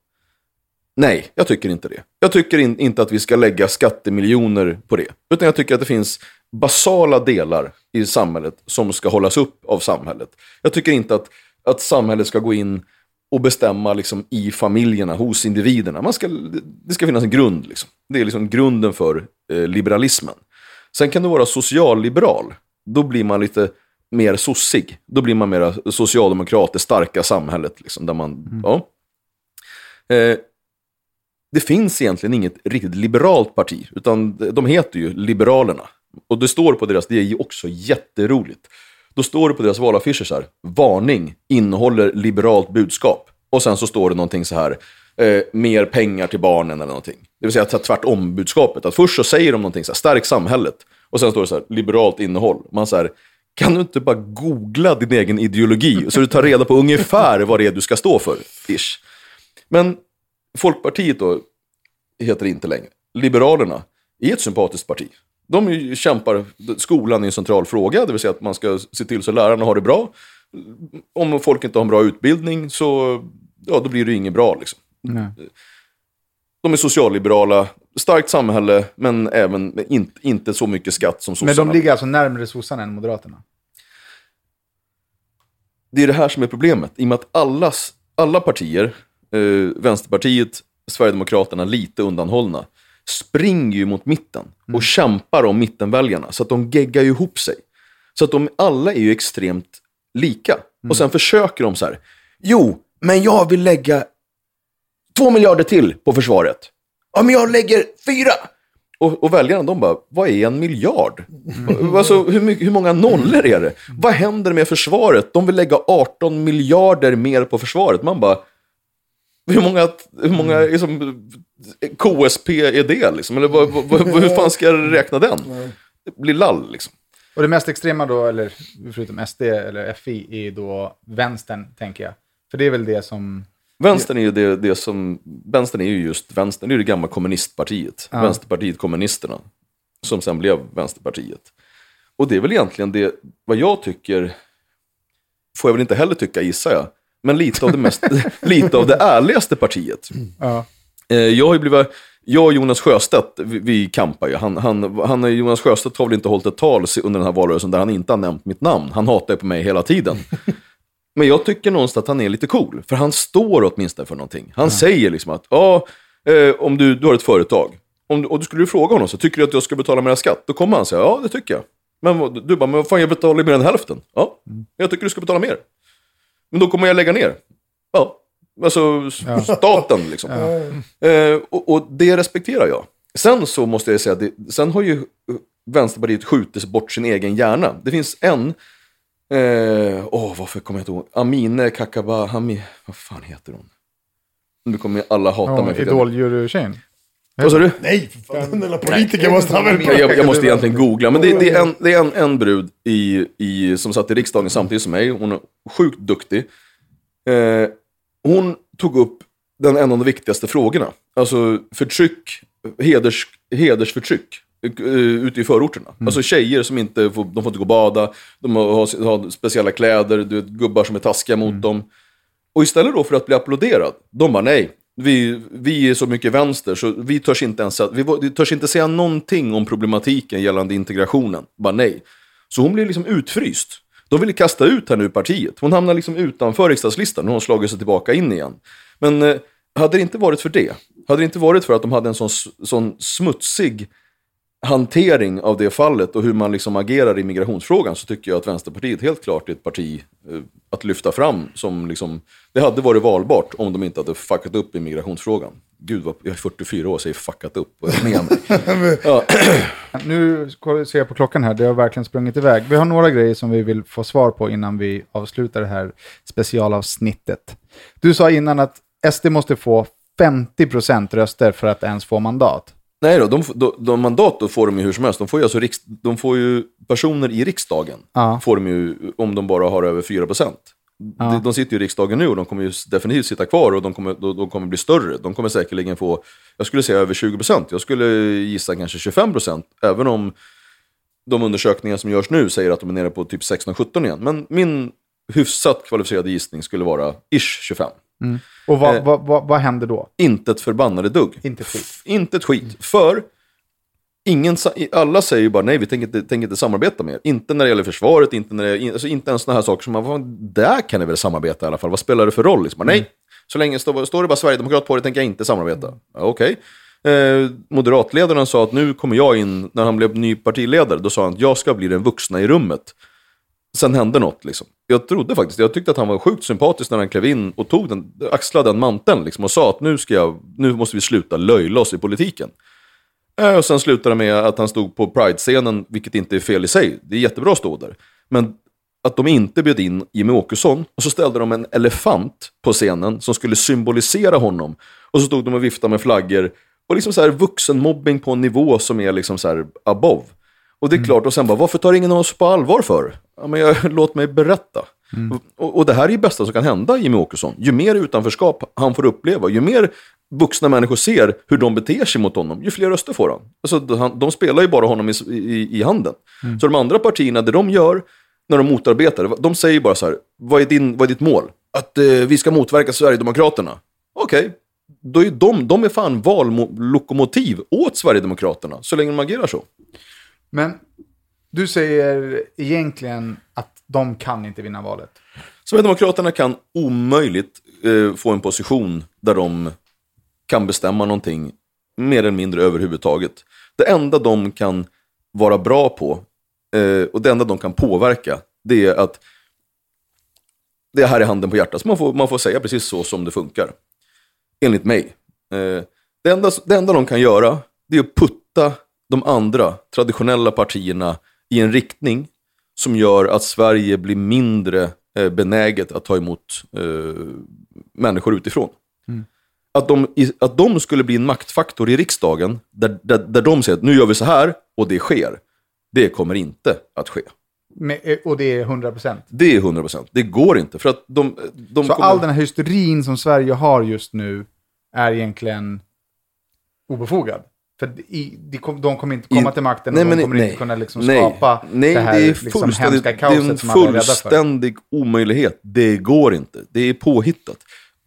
Nej, jag tycker inte det. Jag tycker in, inte att vi ska lägga skattemiljoner på det. Utan jag tycker att det finns basala delar i samhället som ska hållas upp av samhället. Jag tycker inte att, att samhället ska gå in och bestämma liksom, i familjerna, hos individerna. Man ska, det ska finnas en grund. Liksom. Det är liksom grunden för eh, liberalismen. Sen kan det vara socialliberal. Då blir man lite mer sossig. Då blir man mer socialdemokrat, det starka samhället. Liksom, där man, mm. ja. eh, det finns egentligen inget riktigt liberalt parti. Utan de heter ju Liberalerna. Och det står på deras, det är ju också jätteroligt. Då står det på deras valaffischer så här, varning, innehåller liberalt budskap. Och sen så står det någonting så här, eh, mer pengar till barnen eller någonting. Det vill säga att tvärtom budskapet. Att först så säger de någonting så här, stärk samhället. Och sen står det så här, liberalt innehåll. Man så här, kan du inte bara googla din egen ideologi så du tar reda på ungefär vad det är du ska stå för? Ish. Men Folkpartiet då heter det inte längre. Liberalerna är ett sympatiskt parti. De ju kämpar, skolan är en central fråga, det vill säga att man ska se till så lärarna har det bra. Om folk inte har en bra utbildning så ja, då blir det inget bra. Liksom. Nej. De är socialliberala, starkt samhälle, men även in, inte så mycket skatt som sossarna. Men de ligger alltså närmare sossarna än Moderaterna? Det är det här som är problemet. I och med att allas, alla partier, eh, Vänsterpartiet, Sverigedemokraterna lite undanhållna, springer ju mot mitten och mm. kämpar om mittenväljarna så att de geggar ju ihop sig. Så att de alla är ju extremt lika. Mm. Och sen försöker de så här, jo, men jag vill lägga två miljarder till på försvaret. Ja, men jag lägger fyra. Och, och väljarna, de bara, vad är en miljard? Mm. Alltså, hur, mycket, hur många nollor är det? Vad händer med försvaret? De vill lägga arton miljarder mer på försvaret. Man bara, hur många, hur många liksom, K S P är det? Liksom? Eller vad, vad, hur fan ska jag räkna den? Det blir lall, liksom. Och det mest extrema då, eller förutom S D eller F I, är då vänstern, tänker jag. För det är väl det som... Vänstern är ju det, det som vänstern är ju just vänstern, det är ju det gamla kommunistpartiet, ja. Vänsterpartiet kommunisterna som sen blev Vänsterpartiet. Och det är väl egentligen det vad jag tycker, får jag väl inte heller tycka, gissar jag, men lite av det mest lite av det ärligaste partiet. Ja. Jag har ju blivit, jag och Jonas Sjöstedt, vi, vi kampar ju. Han han han Jonas Sjöstedt har väl inte hållit ett tal under den här valrörelsen där han inte har nämnt mitt namn. Han hatar ju på mig hela tiden. Men jag tycker någonstans att han är lite cool. För han står åtminstone för någonting. Han ja. Säger liksom att, ja, eh, om du, du har ett företag. Om du, och du skulle du fråga honom så, tycker du att jag ska betala mer skatt? Då kommer han säga, ja det tycker jag. Men du bara, men vad fan, jag betalar mer än hälften. Ja, mm. jag tycker du ska betala mer. Men då kommer jag lägga ner. Ja, alltså ja. Staten liksom. Ja. Eh, och, och det respekterar jag. Sen så måste jag säga, det, sen har ju Vänsterpartiet skjutit bort sin egen hjärna. Det finns en... Åh, eh, oh, varför kommer jag inte ihåg? Amine Kakaba, Hami, vad fan heter hon? Nu kommer alla hata oh, mig. Idoljury-tjejen. Vad sa du? Nej, för fan, den politiker måste han väl... Jag, jag måste egentligen googla, men det, det är, en, det är en, en brud i, i, som satt i riksdagen samtidigt som mig. Hon är sjukt duktig. Eh, hon tog upp den en av de viktigaste frågorna. Alltså förtryck, heders, hedersförtryck. Ute i förorterna. Mm. Alltså tjejer som inte får, de får inte gå och bada, de har, har speciella kläder, du vet, gubbar som är taskiga mot mm. dem. Och istället då för att bli applåderad, de bara nej, vi, vi är så mycket vänster så vi törs inte ens vi, vi törs inte säga någonting om problematiken gällande integrationen, bara nej. Så hon blev liksom utfryst. De ville kasta ut henne ur partiet. Hon hamnade liksom utanför riksdagslistan och hon slagit sig tillbaka in igen. Men eh, hade det inte varit för det, hade det inte varit för att de hade en sån, sån smutsig hantering av det fallet och hur man liksom agerar i migrationsfrågan, så tycker jag att Vänsterpartiet helt klart är ett parti att lyfta fram som liksom, det hade varit valbart om de inte hade fuckat upp i migrationsfrågan. Gud vad, jag är fyrtiofyra år och säger fuckat upp. Ja. Nu ser jag på klockan här, det har verkligen sprungit iväg. Vi har några grejer som vi vill få svar på innan vi avslutar det här specialavsnittet. Du sa innan att S D måste få femtio procent röster för att ens få mandat. Nej då, de, de, de mandat då får de ju hur som helst. De får ju, alltså, riks, de får ju personer i riksdagen. Ah. Får de ju, om de bara har över fyra procent. Ah. De, de sitter ju i riksdagen nu och de kommer ju definitivt sitta kvar och de kommer, de, de kommer bli större. De kommer säkerligen få, jag skulle säga över tjugo procent. Jag skulle gissa kanske tjugofem procent. Även om de undersökningar som görs nu säger att de är nere på typ sexton sjutton igen. Men min hyfsat kvalificerade gissning skulle vara ish tjugofem. Mm. Och vad, eh, vad, vad, vad händer då? Inte ett förbannade dugg. Inte ett skit. F- inte ett skit. Mm. För ingen, alla säger ju bara nej, vi tänker inte, tänker inte samarbeta mer. Inte när det gäller försvaret, inte, när det, alltså, inte ens såna här saker som man, där kan ni väl samarbeta i alla fall. Vad spelar det för roll? Liksom? Nej, mm. så länge står, står det bara Sverigedemokrat på det tänker jag inte samarbeta. Mm. Ja, okej. Okay. Eh, moderatledaren sa att nu kommer jag in, när han blev ny partiledare, då sa han att jag ska bli den vuxna i rummet. Sen hände något liksom. Jag trodde faktiskt, jag tyckte att han var sjukt sympatisk när han klev in och tog den, axlade den manteln liksom och sa att nu, ska jag, nu måste vi sluta löjla oss i politiken. Äh, och sen slutade med att han stod på Pride-scenen, vilket inte är fel i sig. Det är jättebra att stå där. Men att de inte bjöd in Jimmie Åkesson och så ställde de en elefant på scenen som skulle symbolisera honom. Och så stod de och viftade med flaggor och liksom så här vuxenmobbing på en nivå som är liksom så här above. Och det är klart, och sen bara, varför tar ingen oss på allvar för? Ja, men jag, låt mig berätta. Mm. Och, och det här är det bästa som kan hända Jimmie Åkesson. Ju mer utanförskap han får uppleva, ju mer vuxna människor ser hur de beter sig mot honom, ju fler röster får han. Alltså, han, de spelar ju bara honom i, i, i handen. Mm. Så de andra partierna, det de gör när de motarbetar, de säger bara så här, vad är, din, vad är ditt mål? Att eh, vi ska motverka Sverigedemokraterna. Okej. Okay. Då är de, de är fan vallokomotiv åt Sverigedemokraterna, så länge de agerar så. Men du säger egentligen att de kan inte vinna valet. Sverigedemokraterna kan omöjligt eh, få en position där de kan bestämma någonting mer eller mindre överhuvudtaget. Det enda de kan vara bra på eh, och det enda de kan påverka, det är att det här är handen på hjärtat. Så man får, man får säga precis så som det funkar. Enligt mig. Eh, det, enda, det enda de kan göra, det är att putta de andra traditionella partierna i en riktning som gör att Sverige blir mindre benäget att ta emot eh, människor utifrån. Mm. Att, de, att de skulle bli en maktfaktor i riksdagen där, där, där de säger att nu gör vi så här och det sker. Det kommer inte att ske. Men, och det är hundra procent? Det är hundra procent. Det går inte. För att de, de så kommer... all den här hysterin som Sverige har just nu är egentligen obefogad? För i, de, kom, de kommer inte komma till makten och nej, men, de kommer nej, inte kunna liksom nej, skapa nej, det här det är liksom hemska kaoset det är en som man är fullständig omöjlighet. Det går inte. Det är påhittat.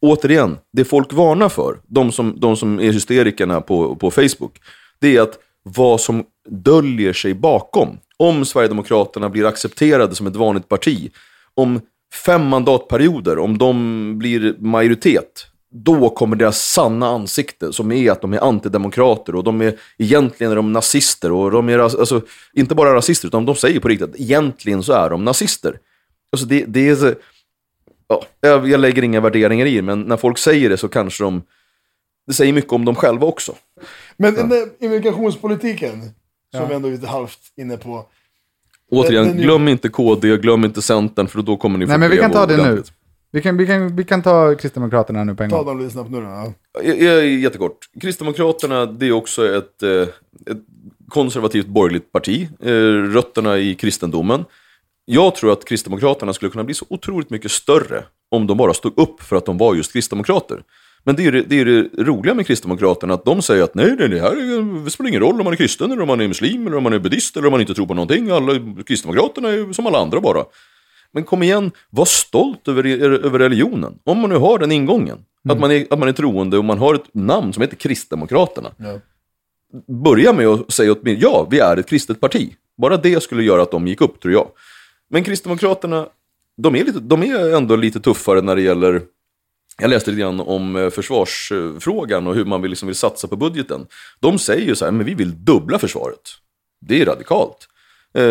Återigen, det folk varnar för, de som, de som är hysterikerna på, på Facebook, det är att vad som döljer sig bakom. Om Sverigedemokraterna blir accepterade som ett vanligt parti, om fem mandatperioder, om de blir majoritet, då kommer deras sanna ansikte som är att de är antidemokrater och de är egentligen är de nazister och de är alltså, inte bara rasister utan de säger på riktigt att egentligen så är de nazister. Alltså det, det är så, ja, jag lägger inga värderingar i men när folk säger det så kanske de det säger mycket om dem själva också. Men ja. Den där immigrationspolitiken som ja. vi ändå är lite halvt inne på. Återigen, den, den glöm ju... inte K D, glöm inte Centern för då kommer ni få. Nej men vi kan ta det nu. Vi kan, vi, kan, vi kan ta Kristdemokraterna nu på en gång. Ta dem lite snabbt nu då. Ja. Ja, jättekort. Kristdemokraterna, det är också ett, ett konservativt borgerligt parti. Rötterna i kristendomen. Jag tror att Kristdemokraterna skulle kunna bli så otroligt mycket större om de bara stod upp för att de var just kristdemokrater. Men det är ju det, det roliga med Kristdemokraterna att de säger att nej, det här det spelar ingen roll om man är kristen eller om man är muslim eller om man är buddhist eller om man inte tror på någonting. Alla Kristdemokraterna är som alla andra bara. Men kom igen, var stolt över, över religionen. Om man nu har den ingången. Mm. Att, man är, att man är troende och man har ett namn som heter Kristdemokraterna. Ja. Börja med att säga åt mig, ja, vi är ett kristet parti. Bara det skulle göra att de gick upp, tror jag. Men Kristdemokraterna, de är, lite, de är ändå lite tuffare när det gäller... Jag läste lite grann om försvarsfrågan och hur man vill, liksom vill satsa på budgeten. De säger ju så här, men vi vill dubbla försvaret. Det är radikalt. Eh,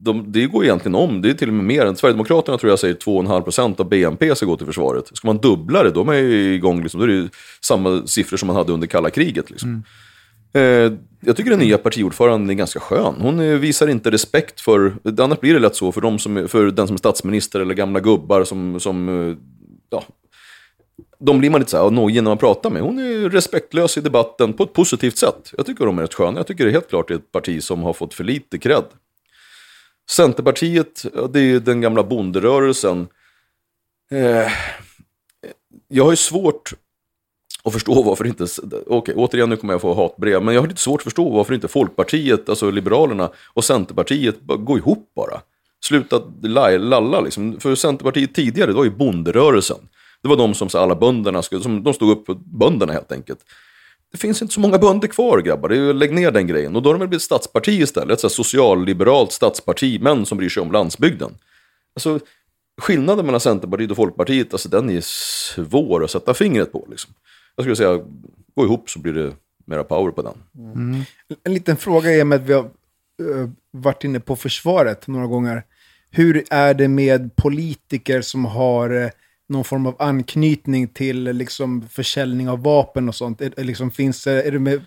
De, det går egentligen om, det är till och med mer än Sverigedemokraterna tror jag säger två komma fem procent av B N P ska gå till försvaret. Ska man dubbla det, de är ju igång liksom, då är det ju samma siffror som man hade under kalla kriget liksom. Mm. Eh, jag tycker den nya partiordföranden är ganska skön. Hon visar inte respekt för, annars blir det lätt så för, de som, för den som är statsminister eller gamla gubbar som, som ja, de blir man lite så här nojig när man pratar med. Hon är respektlös i debatten på ett positivt sätt. Jag tycker de är rätt sköna, jag tycker det är helt klart det är ett parti som har fått för lite cred. Centerpartiet, det är ju den gamla bonderörelsen. Eh, jag har ju svårt att förstå varför inte... Okej, okay, återigen nu kommer jag få hatbrev. Men jag har lite svårt att förstå varför inte Folkpartiet, alltså Liberalerna och Centerpartiet går ihop bara. Sluta lalla liksom. För Centerpartiet tidigare, det var ju bonderörelsen. Det var de som så alla bönderna skulle... Som, de stod upp för bönderna helt enkelt. Det finns inte så många bönder kvar, grabbar. Det är ju, lägg ner den grejen. Och då har de väl blivit ett stadsparti istället. Ett så här socialliberalt stadsparti, men som bryr sig om landsbygden. Alltså, skillnaden mellan Centerpartiet och Folkpartiet, alltså den är svår att sätta fingret på, liksom. Jag skulle säga, gå ihop så blir det mera power på den. Mm. En liten fråga är med att vi har uh, varit inne på försvaret några gånger. Hur är det med politiker som har... Uh, någon form av anknytning till liksom försäljning av vapen och sånt. Är, liksom finns, är, du, med,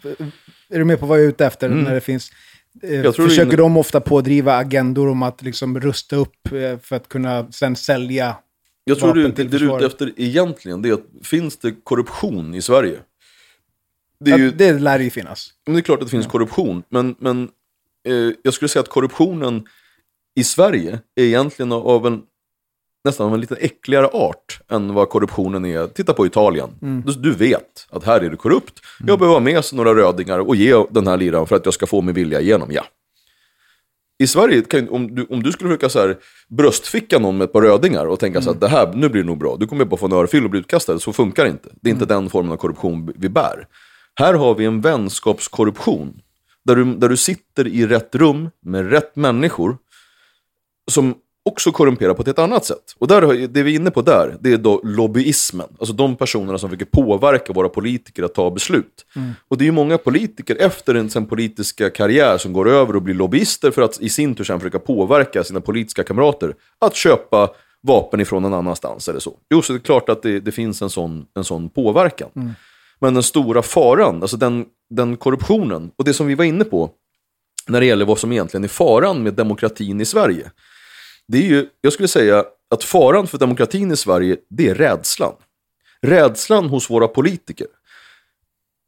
är du med på vad jag är ute efter? Mm. När det finns, eh, försöker det in... de ofta pådriva agendor om att liksom rusta upp eh, för att kunna sen sälja jag vapen tror du, till det försvaret? Det du är ute efter egentligen det är att finns det korruption i Sverige? Det, är ju... det lär ju finnas. Men det är klart att det finns ja. korruption. Men, men eh, jag skulle säga att korruptionen i Sverige är egentligen av en nästan av en lite äckligare art än vad korruptionen är. Titta på Italien. Mm. Du, du vet att här är du korrupt. Mm. Jag behöver ha med sig några rödingar och ge den här liran för att jag ska få min vilja igenom. Ja. I Sverige, kan, om, du, om du skulle försöka så här, bröstficka någon med ett par rödingar och tänka mm. så att det här, nu blir det nog bra. Du kommer bara få en örfil och bli utkastad. Så funkar det inte. Det är inte mm. den formen av korruption vi bär. Här har vi en vänskapskorruption. Där du, där du sitter i rätt rum med rätt människor som... också korrumpera på ett annat sätt. Och där, det vi är inne på där, det är då lobbyismen. Alltså de personerna som försöker påverka våra politiker att ta beslut. Mm. Och det är ju många politiker efter en sen politiska karriär som går över och blir lobbyister för att i sin tur sen försöka påverka sina politiska kamrater att köpa vapen ifrån en annanstans eller så. Jo, så det är klart att det, det finns en sån, en sån påverkan. Mm. Men den stora faran, alltså den, den korruptionen och det som vi var inne på när det gäller vad som egentligen är faran med demokratin i Sverige. Det är ju, jag skulle säga att faran för demokratin i Sverige, det är rädslan. Rädslan hos våra politiker.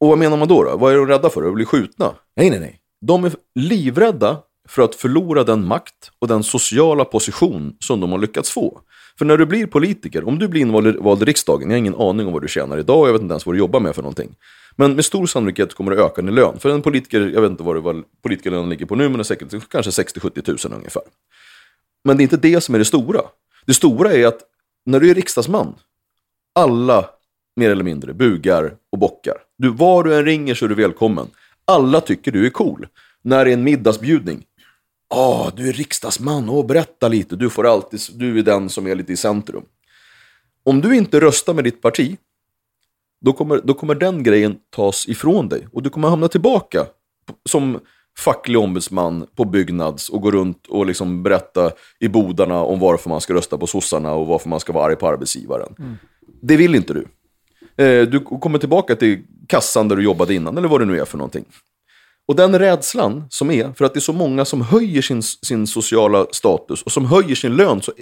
Och vad menar man då då? Vad är de rädda för? Att bli skjutna? Nej, nej, nej. De är livrädda för att förlora den makt och den sociala position som de har lyckats få. För när du blir politiker, om du blir invald i riksdagen, jag har ingen aning om vad du tjänar idag, jag vet inte ens vad du jobbar med för någonting. Men med stor sannolikhet kommer det öka din lön. För en politiker, jag vet inte vad, vad politikerlönen ligger på nu, men det är säkert kanske sextio till sjuttio tusen ungefär. Men det är inte det som är det stora. Det stora är att när du är riksdagsman, alla mer eller mindre bugar och bockar. Du, var du än ringer så är du välkommen. Alla tycker du är cool. När det är en middagsbjudning, ah, du är riksdagsman och berätta lite. Du får alltid, du är den som är lite i centrum. Om du inte röstar med ditt parti, då kommer, då kommer den grejen tas ifrån dig. Och du kommer hamna tillbaka som facklig ombudsman på Byggnads och gå runt och liksom berätta i bodarna om varför man ska rösta på sossarna och varför man ska vara arg på arbetsgivaren. Mm. Det vill inte du. Du kommer tillbaka till kassan där du jobbade innan eller vad det nu är för någonting. Och den rädslan som är, för att det är så många som höjer sin, sin sociala status och som höjer sin lön så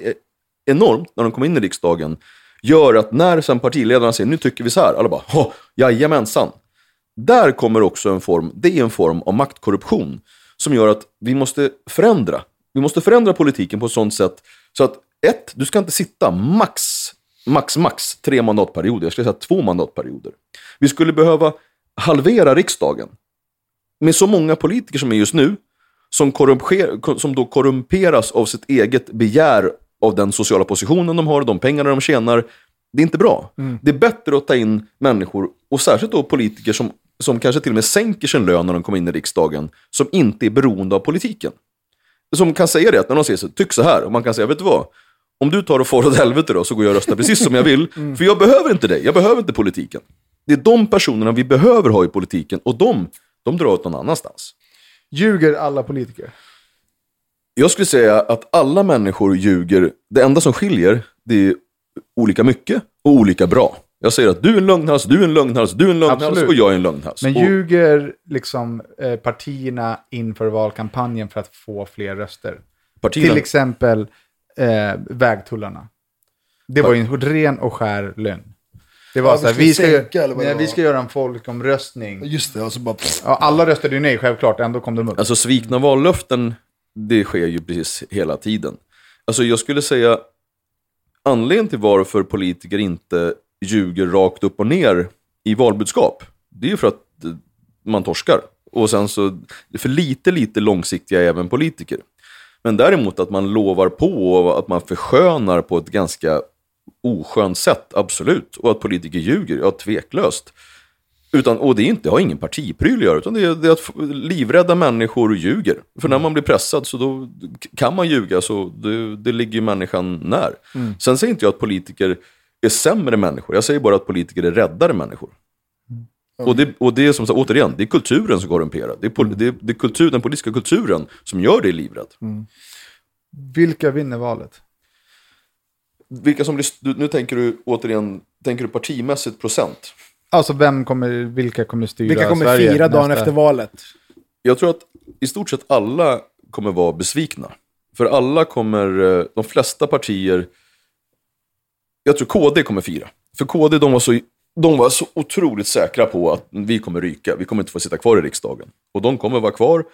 enormt när de kommer in i riksdagen, gör att när sen partiledarna säger nu tycker vi så här, alla bara, ja, jajamensan. Där kommer också en form, det är en form av maktkorruption som gör att vi måste förändra. Vi måste förändra politiken på ett sånt sätt så att ett, du ska inte sitta max, max, max tre mandatperioder, jag skulle säga två mandatperioder. Vi skulle behöva halvera riksdagen. Med så många politiker som är just nu som, som då korrumperas av sitt eget begär av den sociala positionen de har, de pengarna de tjänar, det är inte bra. Mm. Det är bättre att ta in människor och särskilt då politiker som, som kanske till och med sänker sin lön när de kommer in i riksdagen som inte är beroende av politiken. Som kan säga det att när de säger så, tyck så här och man kan säga, vet du vad? Om du tar och får åt helvete då så går jag och röstar precis som jag vill. Mm. För jag behöver inte dig, jag behöver inte politiken. Det är de personerna vi behöver ha i politiken och de De drar åt någon annanstans. Ljuger alla politiker? Jag skulle säga att alla människor ljuger. Det enda som skiljer, det är olika mycket och olika bra. Jag säger att du är en lögnhals, du är en lögnhals, du är en lögnhals. Absolut. Och jag är en lögnhals. Men ljuger liksom eh, partierna inför valkampanjen för att få fler röster? Partierna. Till exempel eh, vägtullarna. Det var ju en ren och skär lögn. Det var ja, så här, vi ska, sänka, vi, ska, vi ska göra en folkomröstning. Just det, alltså bara... Ja, alla röstade ju nej, självklart. Ändå kom de upp. Alltså svikna vallöften, det sker ju precis hela tiden. Alltså jag skulle säga, anledningen till varför politiker inte ljuger rakt upp och ner i valbudskap, det är ju för att man torskar. Och sen så, för lite, lite långsiktiga även politiker. Men däremot att man lovar på och att man förskönar på ett ganska... oskönt sätt, absolut. Och att politiker ljuger, ja, tveklöst. Utan, och det är inte, har ingen partipryl att göra, utan det är, det är att livrädda människor ljuger. För när man blir pressad så då kan man ljuga, så det, det ligger ju människan när. Mm. Sen säger inte jag att politiker är sämre människor, jag säger bara att politiker är räddare människor. Mm. Och, det, och det är som sagt, återigen, det är kulturen som korrumperar. Det är, det är, det är kultur, den politiska kulturen som gör det livrädd. Mm. Vilka vinner valet? Vilka som blir, nu tänker du återigen, tänker du partimässigt procent? Alltså vem kommer, vilka kommer styra Sverige? Vilka kommer Sverige fira dagen nästa... efter valet? Jag tror att i stort sett alla kommer vara besvikna. För alla kommer, de flesta partier, jag tror K D kommer fira. För K D, de var så, de var så otroligt säkra på att vi kommer ryka. Vi kommer inte få sitta kvar i riksdagen. Och de kommer vara kvar,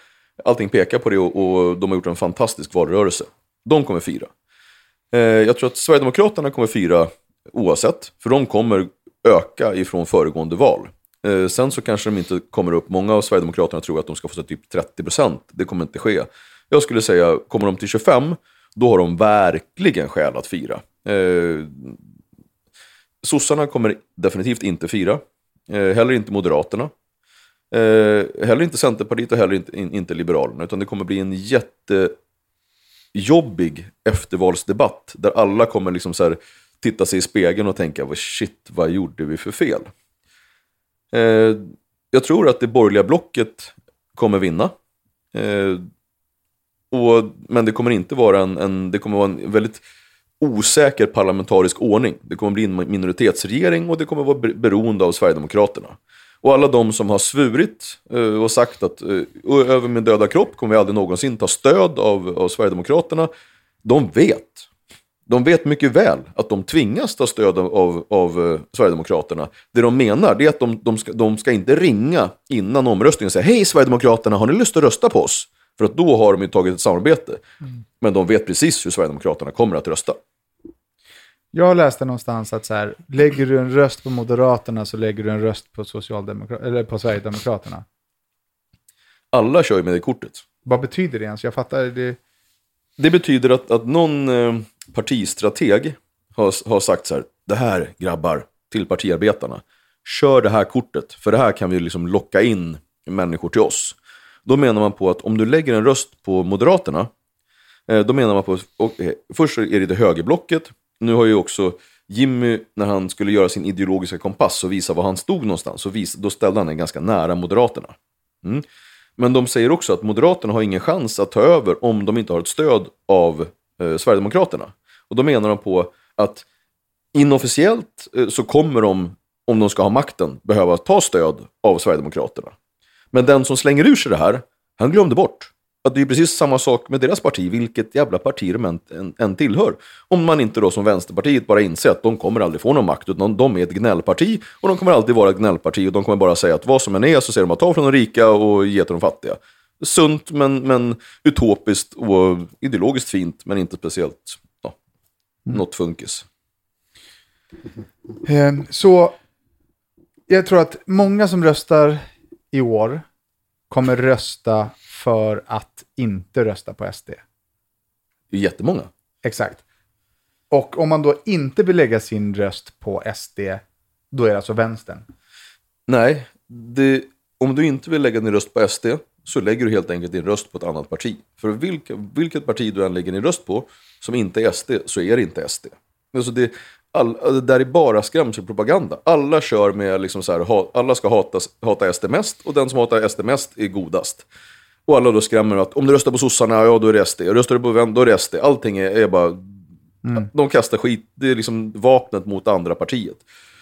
allting pekar på det och, och de har gjort en fantastisk valrörelse. De kommer fira. Jag tror att Sverigedemokraterna kommer fira oavsett, för de kommer öka ifrån föregående val. Sen så kanske de inte kommer upp. Många av Sverigedemokraterna tror att de ska få typ trettio procent. Det kommer inte ske. Jag skulle säga, kommer de till tjugofem, då har de verkligen skäl att fira. Sossarna kommer definitivt inte fira. Heller inte Moderaterna. Heller inte Centerpartiet och heller inte, inte Liberalerna. Utan det kommer bli en jätte... jobbig eftervalsdebatt där alla kommer liksom så här titta sig i spegeln och tänka, vad shit, vad gjorde vi för fel? Eh, jag tror att det borgerliga blocket kommer vinna. Eh, och, men det kommer inte vara en, en det kommer vara en väldigt osäker parlamentarisk ordning. Det kommer bli en minoritetsregering och det kommer vara beroende av Sverigedemokraterna. Och alla de som har svurit och sagt att över min döda kropp kommer vi aldrig någonsin ta stöd av, av Sverigedemokraterna, de vet. De vet mycket väl att de tvingas ta stöd av, av Sverigedemokraterna. Det de menar det är att de, de, ska, de ska inte ringa innan omröstningen och säga hej Sverigedemokraterna, har ni lust att rösta på oss? För att då har de ju tagit ett samarbete. Mm. Men de vet precis hur Sverigedemokraterna kommer att rösta. Jag läste någonstans att så här, lägger du en röst på Moderaterna så lägger du en röst på Socialdemokra- eller på Sverigedemokraterna. Alla kör ju med det kortet. Vad betyder det ens? Jag fattar det. Det betyder att, att någon eh, partistrateg har, har sagt så här, det här grabbar till partiarbetarna. Kör det här kortet, för det här kan vi liksom locka in människor till oss. Då menar man på att om du lägger en röst på Moderaterna, eh, då menar man på, okay, först är det det högerblocket. Nu har ju också Jimmy, när han skulle göra sin ideologiska kompass och visa var han stod någonstans, så vis, då ställde han den ganska nära Moderaterna. Mm. Men de säger också att Moderaterna har ingen chans att ta över om de inte har ett stöd av eh, Sverigedemokraterna. Och då menar de på att inofficiellt eh, så kommer de, om de ska ha makten, behöva ta stöd av Sverigedemokraterna. Men den som slänger ur sig det här, han glömde bort att det är precis samma sak med deras parti, vilket jävla parti de än, än, än tillhör. Om man inte då som Vänsterpartiet bara inser att de kommer aldrig få någon makt, utan de är ett gnällparti och de kommer alltid vara ett gnällparti och de kommer bara säga att vad som än är så säger de att ta från de rika och ge till de fattiga. Sunt men, men utopiskt och ideologiskt fint, men inte speciellt ja, mm. något funkis. Så jag tror att många som röstar i år kommer rösta för att inte rösta på S D. Det är jättemånga. Exakt. Och om man då inte vill lägga sin röst på S D, då är det alltså vänstern. Nej, det, om du inte vill lägga din röst på S D så lägger du helt enkelt din röst på ett annat parti. För vilka, vilket parti du än lägger din röst på som inte är S D, så är det inte S D. Alltså det, all, det där är bara skrämselpropaganda. Alla kör med liksom så här, ha, alla ska hatas, hata S D mest och den som hatar S D mest är godast. Och alla då skrämmer att om du röstar på sossarna, ja då är det S D. Röstar du på vem, då är det S D. Allting är, är bara... Mm. De kastar skit. Det är liksom vapnet mot andra partiet.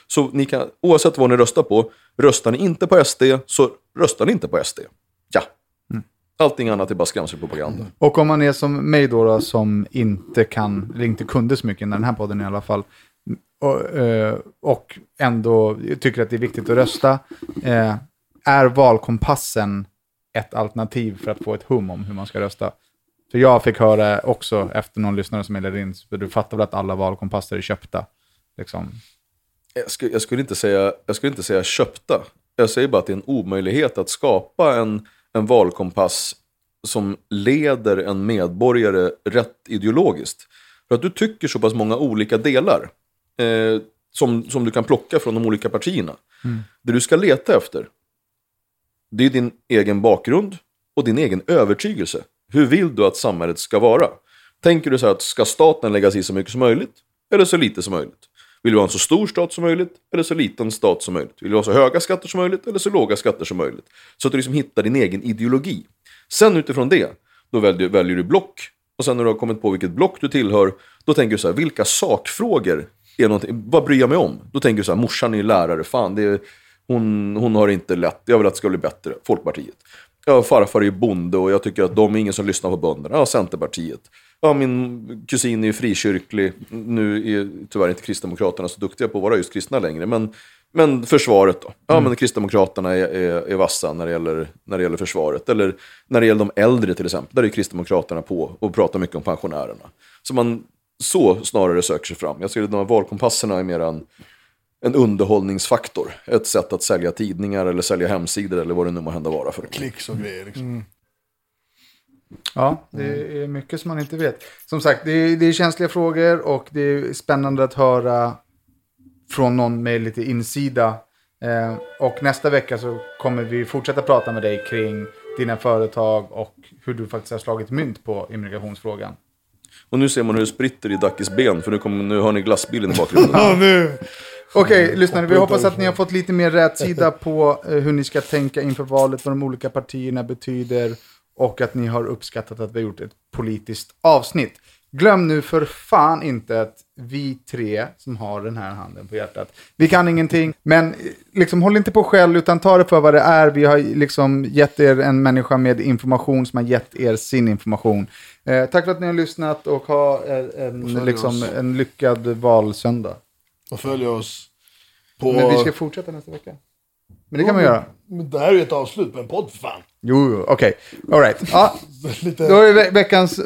Så ni kan, oavsett vad ni röstar på, röstar ni inte på S D så röstar ni inte på S D. Ja. Mm. Allting annat är bara skrämselpropaganda. Mm. Och om man är som mig då, då som inte kan, eller inte kunde så mycket när den här podden i alla fall, och, och ändå tycker att det är viktigt att rösta, är valkompassen ett alternativ för att få ett hum om hur man ska rösta? För jag fick höra också efter någon lyssnare som mejlade in, för du fattar väl att alla valkompasser är köpta? Liksom. Jag, skulle, jag, skulle inte säga, jag skulle inte säga köpta. Jag säger bara att det är en omöjlighet att skapa en, en valkompass som leder en medborgare rätt ideologiskt. För att du tycker så pass många olika delar eh, som, som du kan plocka från de olika partierna. Mm. Det du ska leta efter, det är din egen bakgrund och din egen övertygelse. Hur vill du att samhället ska vara? Tänker du så här att ska staten lägga sig så mycket som möjligt? Eller så lite som möjligt? Vill du ha en så stor stat som möjligt? Eller så liten stat som möjligt? Vill du ha så höga skatter som möjligt? Eller så låga skatter som möjligt? Så att du liksom hittar din egen ideologi. Sen utifrån det, då väljer, väljer du block. Och sen när du har kommit på vilket block du tillhör, då tänker du så här, vilka sakfrågor är någonting? Vad bryr jag mig om? Då tänker du så här, morsan är lärare, fan det är... Hon, hon har inte lätt. Jag vill att det ska bli bättre. Folkpartiet. Ja, farfar är ju bonde och jag tycker att de är ingen som lyssnar på bönderna. Ja, Centerpartiet. Ja, min kusin är ju frikyrklig. Nu är tyvärr inte Kristdemokraterna så duktiga på att vara just kristna längre. Men, men försvaret då. Ja, mm. men Kristdemokraterna är, är, är vassa när det, gäller, när det gäller försvaret. Eller när det gäller de äldre till exempel. Där är Kristdemokraterna på och pratar mycket om pensionärerna. Så man så snarare söker sig fram. Jag skulle att de här valkompasserna är mer än... en underhållningsfaktor. Ett sätt att sälja tidningar eller sälja hemsidor eller vad det nu må hända vara för dem. Klicks och grejer liksom. Mm. Ja, det är mycket som man inte vet. Som sagt, det är, det är känsliga frågor och det är spännande att höra från någon med lite insida. Eh, och nästa vecka så kommer vi fortsätta prata med dig kring dina företag och hur du faktiskt har slagit mynt på immigrationsfrågan. Och nu ser man hur det spritter i Dakis ben, för nu, kommer, nu hör ni glassbilen i bakgrunden. Ja, nu... Okej, okay, lyssnare, vi hoppas att ni har fått lite mer rätsida på hur ni ska tänka inför valet, vad de olika partierna betyder och att ni har uppskattat att vi har gjort ett politiskt avsnitt. Glöm nu för fan inte att vi tre som har den här handen på hjärtat, vi kan ingenting, men liksom håll inte på själv utan ta det för vad det är. Vi har liksom gett er en människa med information som har gett er sin information. Eh, tack för att ni har lyssnat och ha en, och liksom, en lyckad valsöndag. Och följ oss på... Men vi ska fortsätta nästa vecka. Men det kan man göra. Men det här är ju ett avslut med en podd, fan. Jo, okej. Okay. All right. Ja. Lite... Då är ve- veckans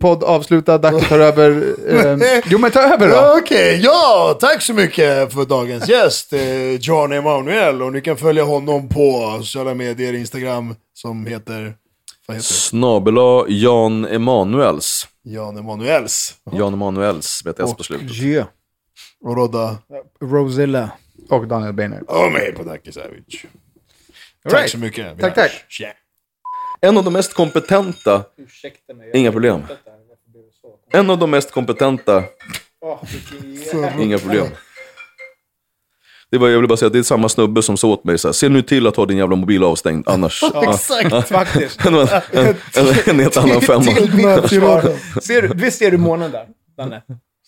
podd avslutad. Daki tar över. Eh... Jo, men ta över då. Okej, okay. Ja. Tack så mycket för dagens gäst, eh, Jan Emanuel. Och ni kan följa honom på sociala medier, Instagram, som heter... Vad heter det? Snabela Jan Emanuels. Jan Emanuels. Uh-huh. Jan Emanuels, vet jag så på slutet. G. Och Rodda. Rosilla. Och Daniel Beiner. Och mig på Daki Savage. Tack right. så mycket. Tack, tack. En av de mest kompetenta... Ursäkta mig. Inga problem. En av de mest kompetenta... Inga problem. Det var, jag vill bara säga att det är samma snubbe som så åt mig. Så här, se nu till att ha din jävla mobil avstängd, annars... Exakt, faktiskt. En, en, en, en helt annan femma. Visst ser du månen där, Danne?